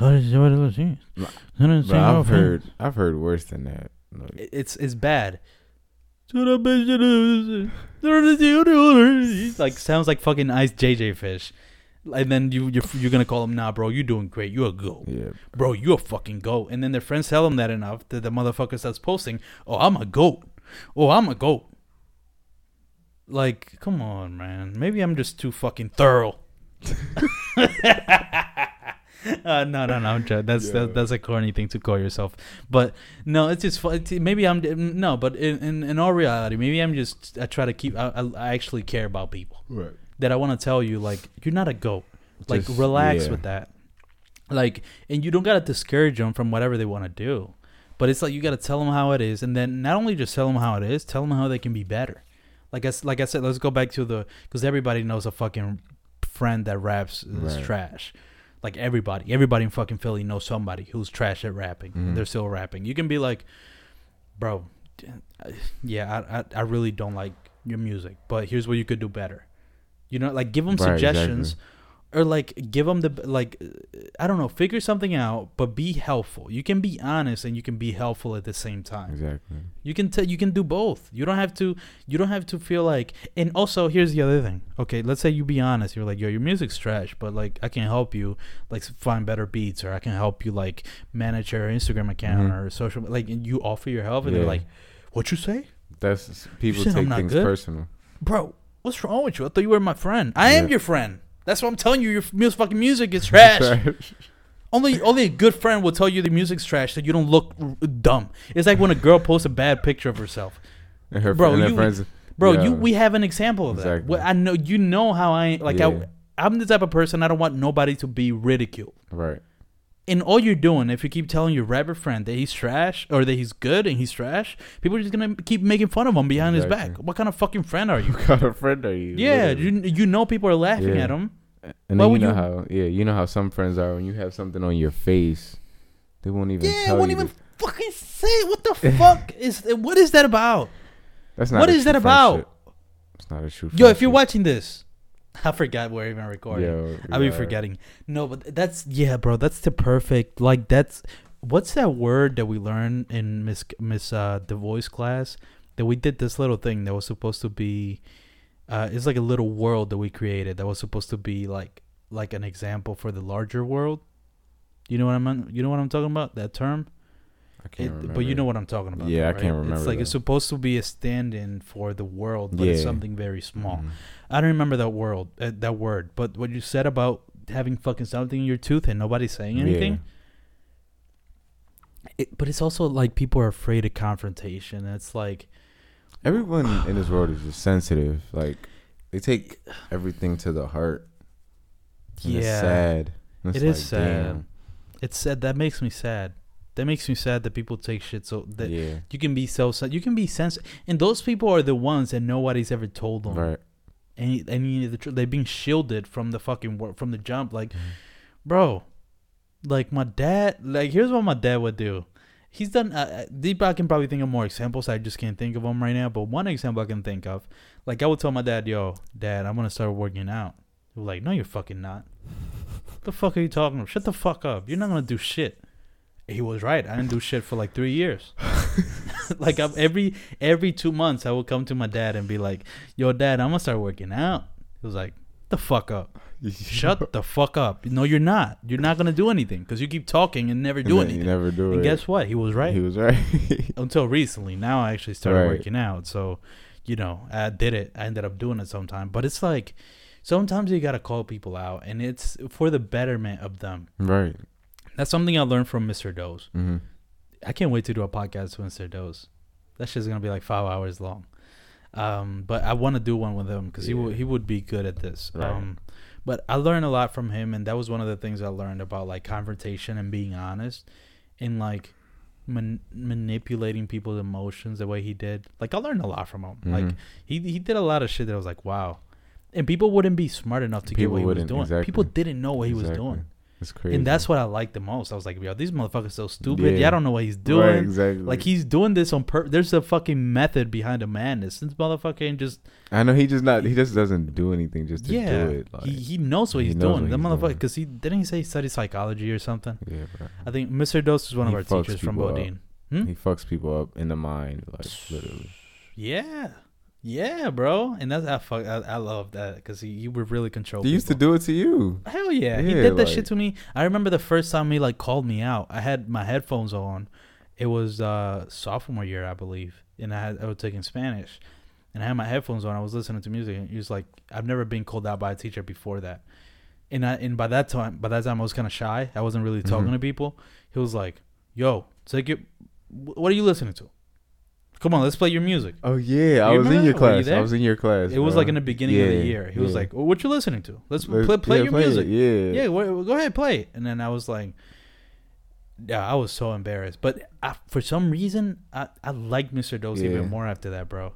I've heard worse than that. Like, it's bad. Like sounds like fucking Ice JJ Fish. And then you're gonna call him, nah, bro, you're doing great. You're a GOAT. Yeah, bro, you're a fucking GOAT. And then their friends tell him that enough that the motherfucker starts posting, oh, I'm a GOAT. Oh, I'm a GOAT. Like, come on, man. Maybe I'm just too fucking thorough. No. That's a corny thing to call yourself. But no, it's just maybe I'm no. But in all reality, maybe I'm just I try to keep. I actually care about people. Right. That I want to tell you, like, you're not a GOAT. Like, just, relax with that. Like, and you don't got to discourage them from whatever they want to do. But it's like you got to tell them how it is. And then not only just tell them how it is, tell them how they can be better. Like I said, let's go back to because everybody knows a fucking friend that raps is trash. like everybody in fucking Philly knows somebody who's trash at rapping. Mm. They're still rapping. You can be like, bro, yeah, I really don't like your music, but here's what you could do better. You know, like give them suggestions, exactly. Or like give them the, like, I don't know, figure something out, but be helpful. You can be honest and you can be helpful at the same time. Exactly. You can you can do both. You don't have to feel like, and also here's the other thing. Okay, let's say you be honest. You're like, yo, your music's trash, but like I can help you like find better beats, or I can help you like manage your Instagram account, mm-hmm. or social, like, and you offer your help, and they're like, what you say? That's people take things personal. Bro, what's wrong with you? I thought you were my friend. I am your friend. That's what I'm telling you. Your fucking music is trash. Only a good friend will tell you the music's trash so you don't look dumb. It's like when a girl posts a bad picture of herself. And her we have an example of that. Exactly. Well, I know you know how I like. Yeah. I'm the type of person, I don't want nobody to be ridiculed. Right. And all you're doing, if you keep telling your rapper friend that he's trash or that he's good and he's trash, people are just going to keep making fun of him behind his back. What kind of fucking friend are you? What kind of friend are you? Yeah, you know people are laughing at him. And then you know how some friends are. When you have something on your face, they won't even tell you. Yeah, won't even fucking say it. What the fuck? What is that about? That's not. What is that about? It's not a true friendship. Yo, if you're watching this. I forgot we're even recording. Yo, I'll be forgetting. No, but that's bro. That's the perfect. Like that's what's that word that we learned in Miss DeVoe's class, that we did this little thing that was supposed to be. It's like a little world that we created that was supposed to be like an example for the larger world. You know what You know what I'm talking about? That term. I can't remember. But you know what I'm talking about. Yeah, though, right? I can't remember. It's like that. It's supposed to be a stand-in for the world, but it's something very small. Mm-hmm. I don't remember that word. But what you said about having fucking something in your tooth and nobody saying anything. Yeah. But it's also like people are afraid of confrontation. It's like everyone in this world is just sensitive. Like they take everything to the heart. And it's sad. And it's sad. Damn. It's sad. That makes me sad. That makes me sad that people take shit so that you can be you can be sensitive, and those people are the ones that nobody's ever told them. Right. And I mean, they're being shielded from the fucking from the jump. Like, bro, like my dad. Like, here's what my dad would do. He's done. I can probably think of more examples. I just can't think of them right now. But one example I can think of, like I would tell my dad, "Yo, Dad, I'm gonna start working out." He was like, "No, you're fucking not. What the fuck are you talking about? Shut the fuck up. You're not gonna do shit." He was right. I didn't do shit for like 3 years. Like every 2 months, I would come to my dad and be like, "Yo, Dad, I'm gonna start working out." He was like, "The fuck up! Shut the fuck up! No, you're not. You're not gonna do anything because you keep talking and never do anything. You never do And guess what? He was right. Until recently. Now I actually started working out. So, you know, I did it. I ended up doing it sometime. But it's like sometimes you gotta call people out, and it's for the betterment of them. Right. That's something I learned from Mr. Dos. Mm-hmm. I can't wait to do a podcast with Mr. Dos. That shit's going to be like 5 hours long. But I want to do one with him because he would be good at this. Right. But I learned a lot from him, and that was one of the things I learned about like confrontation and being honest and like manipulating people's emotions the way he did. Like I learned a lot from him. Mm-hmm. Like he did a lot of shit that I was like, wow. And people wouldn't be smart enough to get what he was doing. Exactly. People didn't know what he was doing. It's crazy. And that's what I like the most. I was like, yo, these motherfuckers are so stupid. Yeah, I don't know what he's doing. Right, exactly. Like, he's doing this on purpose. There's a fucking method behind the madness. This motherfucker just... I know he just doesn't do anything just to do it. Like, he knows what he's doing. That motherfucker, because didn't he say he studied psychology or something? Yeah, bro. I think Mr. Dos is one of our teachers from Bodine. He fucks people up in the mind, like, literally. Yeah. Yeah, bro, and that's I love that because you were really controlled. He used to do it to you. Hell yeah, he did that shit to me. I remember the first time he like called me out. I had my headphones on. It was sophomore year, I believe, and I was taking Spanish, and I had my headphones on. I was listening to music, and he was like, "I've never been called out by a teacher before that," and by that time, I was kind of shy. I wasn't really talking to people. He was like, "Yo, take it. What are you listening to? Come on, let's play your music." Oh, yeah. I was in your class. It was like in the beginning of the year. He was like, well, what you listening to? Let's play your music. Yeah. Yeah, go ahead, play it. And then I was like, yeah, I was so embarrassed. But for some reason, I liked Mr. Dos even more after that, bro.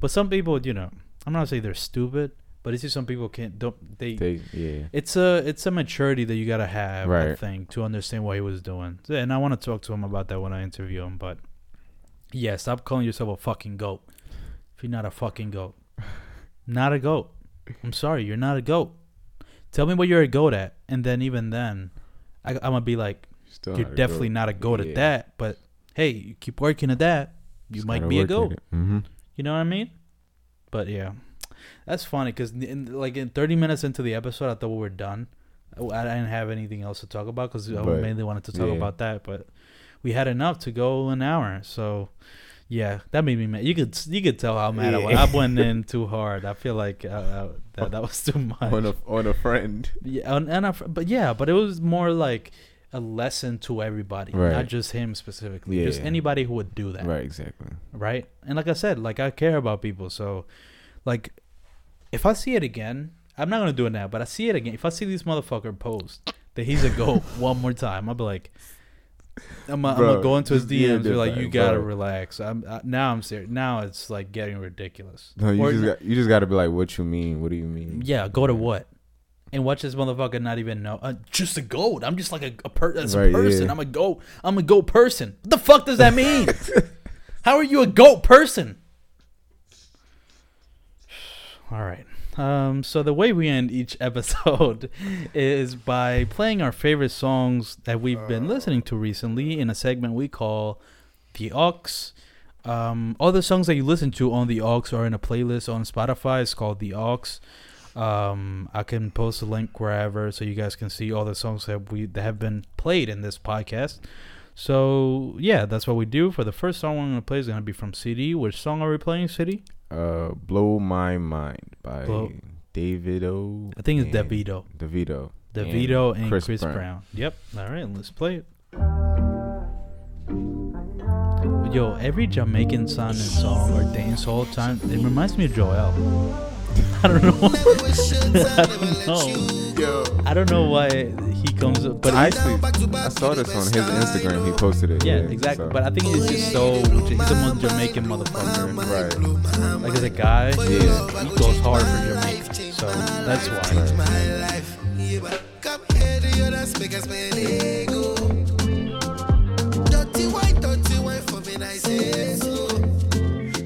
But some people, you know, I'm not saying they're stupid, But it's just some people can't. Don't they? It's a maturity that you gotta have, right? I think, to understand what he was doing. And I want to talk to him about that when I interview him. But yeah, stop calling yourself a fucking goat. If you're not a fucking goat, not a goat. I'm sorry, you're not a goat. Tell me what you're a goat at, and then even then, I'm gonna be like, you're definitely not a goat at that. But hey, you keep working at that, you just might be a goat. Mm-hmm. You know what I mean? But yeah. That's funny because, like, in 30 minutes into the episode, I thought we were done. I didn't have anything else to talk about because I mainly wanted to talk about that. But we had enough to go an hour. So, yeah, that made me mad. You could tell how mad I was. I went in too hard. I feel like that was too much. On a friend. Yeah, but it was more like a lesson to everybody, not just him specifically. Yeah. Just anybody who would do that. Right, exactly. Right? And like I said, like, I care about people. So, like... If I see it again, I'm not going to do it now, but I see it again. If I see this motherfucker post that he's a goat one more time, I'll be like, I'm going to go into his DMs. You're like, you got to relax. Now I'm serious. Now it's like getting ridiculous. No, you just got to be like, what you mean? What do you mean? Yeah, go to what? And watch this motherfucker not even know. Just a goat. I'm just like a person. Yeah. I'm a goat. I'm a goat person. What the fuck does that mean? How are you a goat person? All right. So the way we end each episode is by playing our favorite songs that we've been listening to recently in a segment we call The Aux. All the songs that you listen to on The Aux are in a playlist on Spotify. It's called The Aux. I can post a link wherever so you guys can see all the songs that have been played in this podcast. So, yeah, that's what we do. For the first song I'm going to play is going to be from Sidi. Which song are we playing, Sidi? Blow My Mind by Davido. I think it's Davido. Davido and Chris Brown. Yep. All right, let's play it. Yo, every Jamaican song or dance all time, it reminds me of Joel. I don't know. I don't know why he comes up. But I saw this on his Instagram. He posted it. Yeah, exactly. So. But I think it's just so. He's the most Jamaican motherfucker. Right. Like as a guy, he goes hard for Jamaica. So that's why. Right.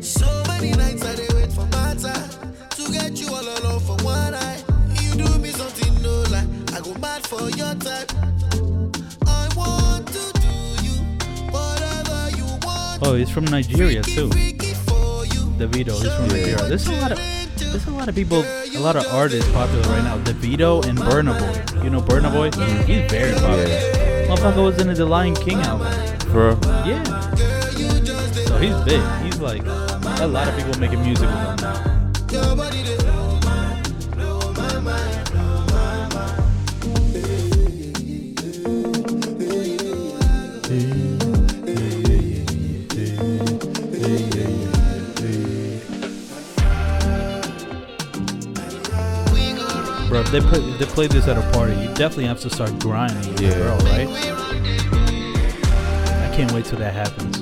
So many nights I did wait for matter. Get you all alone for one night. You do me something no like I go mad for your type. I want to do you whatever you want. Oh, he's from Nigeria too. Davido, he's from Nigeria. There's a lot of people, a lot of artists popular right now. Davido and Burna Boy. You know Burna Boy? He's very popular. Motherfucker was in the Lion King album. For real? Yeah. So he's big. He's like a lot of people making music with him now. Your body did blow my mind, blow my mind. Bro, they play this at a party. You definitely have to start grinding, girl, right? I can't wait till that happens.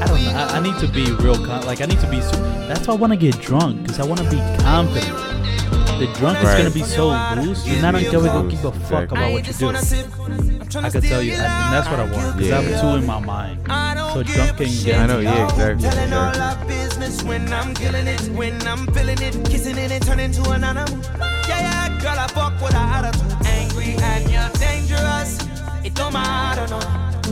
I don't know. I need to be real. I need to be. That's why I want to get drunk, because I want to be confident. The drunk is going to be so loose. You're not going to give a fuck about what you do. I can tell you. And that's what I want, because I have two in my mind. So drunk can get. I know. Yeah, exactly. Angry and you're dangerous. It don't matter, no.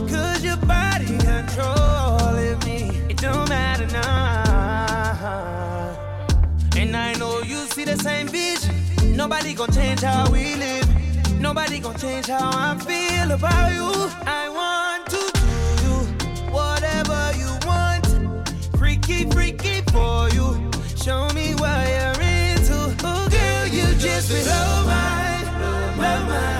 Cause your body controlling me. It don't matter now. And I know you see the same vision. Nobody gon' change how we live. Nobody gon' change how I feel about you. I want to do you whatever you want. Freaky, freaky for you. Show me what you're into. Oh, girl, you just blow my, blow my.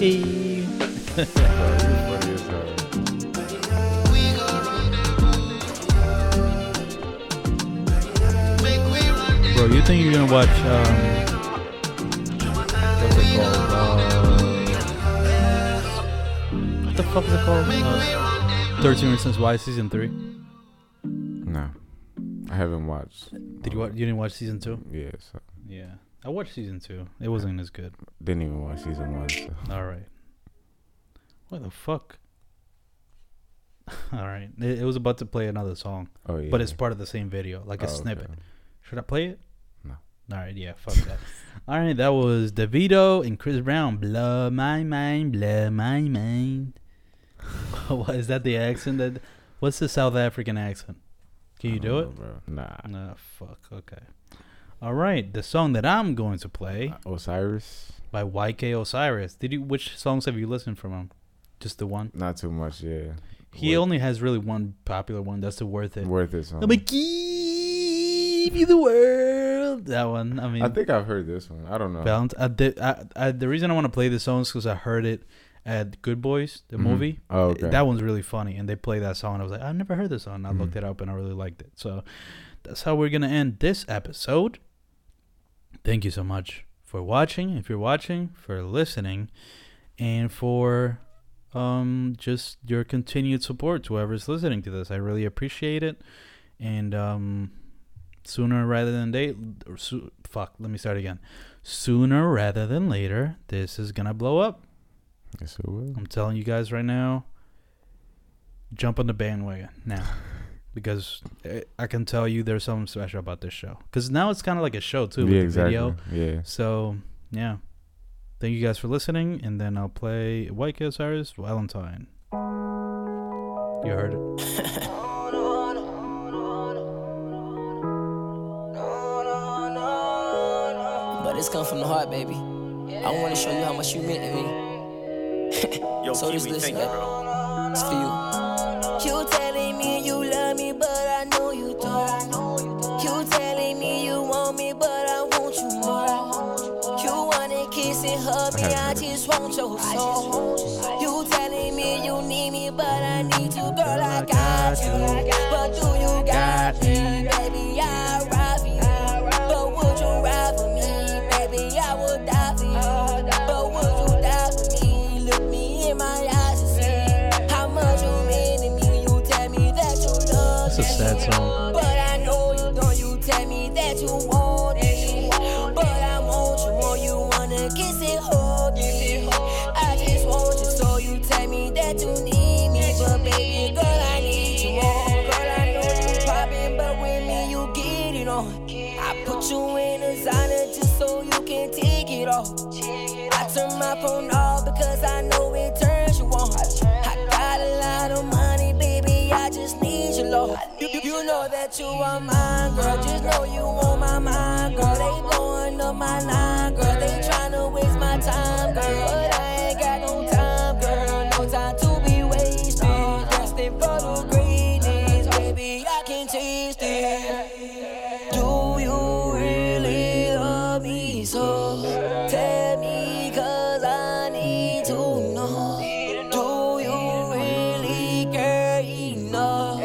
Hey. think you're gonna watch what's it called? What the fuck is it called? 13 Reasons Why season 3. No, I haven't watched. Did you watch? You didn't watch season 2? Yeah. So. Yeah, I watched season 2. It wasn't as good. Didn't even watch season 1. So. All right. What the fuck? All right. It was about to play another song. Oh yeah. But it's part of the same video, like a snippet. Okay. Should I play it? No. All right. Yeah. Fuck that. All right. That was Davido and Chris Brown. Blow my mind. Blow my mind. Is that the accent? That? What's the South African accent? Can you do it? Bro. Nah. Fuck. Okay. All right. The song that I'm going to play. Osiris. By YK Osiris. Which songs have you listened from him? Just the one? Not too much, yeah. He only has really one popular one. That's the Worth It. Worth It song. I'm gonna give you the world. That one. I mean, I think I've heard this one. I don't know. The reason I want to play this song is because I heard it at Good Boys, the movie. Oh, okay. That one's really funny, and they play that song. And I was like, I've never heard this song. And I looked it up, and I really liked it. So that's how we're gonna end this episode. Thank you so much for watching. If you're watching, for listening, and for just your continued support to whoever's listening to this. I really appreciate it. And sooner rather than later, this is gonna blow up. Yes, it will. I'm telling you guys right now, jump on the bandwagon now. Because I can tell you there's something special about this show. Because now it's kind of like a show too, with the video. Yeah. So yeah. Thank you guys for listening, and then I'll play YK Osiris, Valentine. You heard it. But this come from the heart, baby. I want to show you how much you meant to me. Yo, so Kiwi, listen, thank you, bro. It's for you. You telling me you love me, but I know you don't. You telling me you want me, but I want you more. Kissing hubby, I just want your soul. You telling me you need me, but I need you, girl. I got you, but do you got me, baby? I rob you, but would you ride for me, baby? I would die for you, but would you die for me? Look me in my eyes and see how much you mean to me. You tell me that you love me, but I know you don't. You tell me that you want me, but I want you more. You kiss it, hold me. I just want you, so you tell me that you need me. But baby girl, I need you on. Girl, I know you poppin', but with me you get it on. I put you in a sauna just so you can take it off. I turn my phone off because I know it turns you on. I got a lot of money, baby, I just need you, Lord. You know that you are mine, girl. Just know you on my mind, girl. They blowing up my line, girl. They tryna waste my time, girl. But I ain't got no time, girl. No time to be wasted. Thirsting for the greatness, baby, I can taste it. Do you really love me so? Tell me, cause I need to know. Do you really care enough?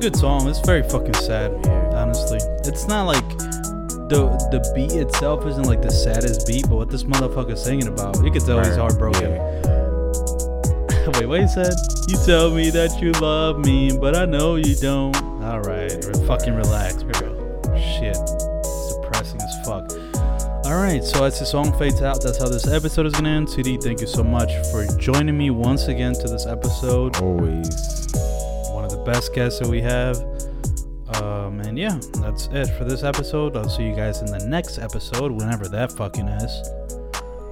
Good song. It's very fucking sad, honestly. It's not like the beat itself isn't like the saddest beat, but what this motherfucker's singing about, you can tell he's heartbroken. Yeah. Wait, what he said? You tell me that you love me, but I know you don't. All right, fucking relax, bro. Shit, it's depressing as fuck. All right, so as the song fades out, that's how this episode is gonna end. CD, thank you so much for joining me once again to this episode. Always. One of the best guests that we have. And yeah, that's it for this episode. I'll see you guys in the next episode, whenever that fucking is.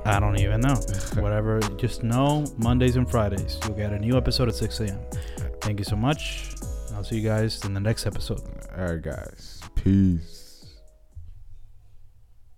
I don't even know. Whatever, just know Mondays and Fridays you'll get a new episode at 6 a.m. Thank you so much. I'll see you guys in the next episode. All right, guys. Peace.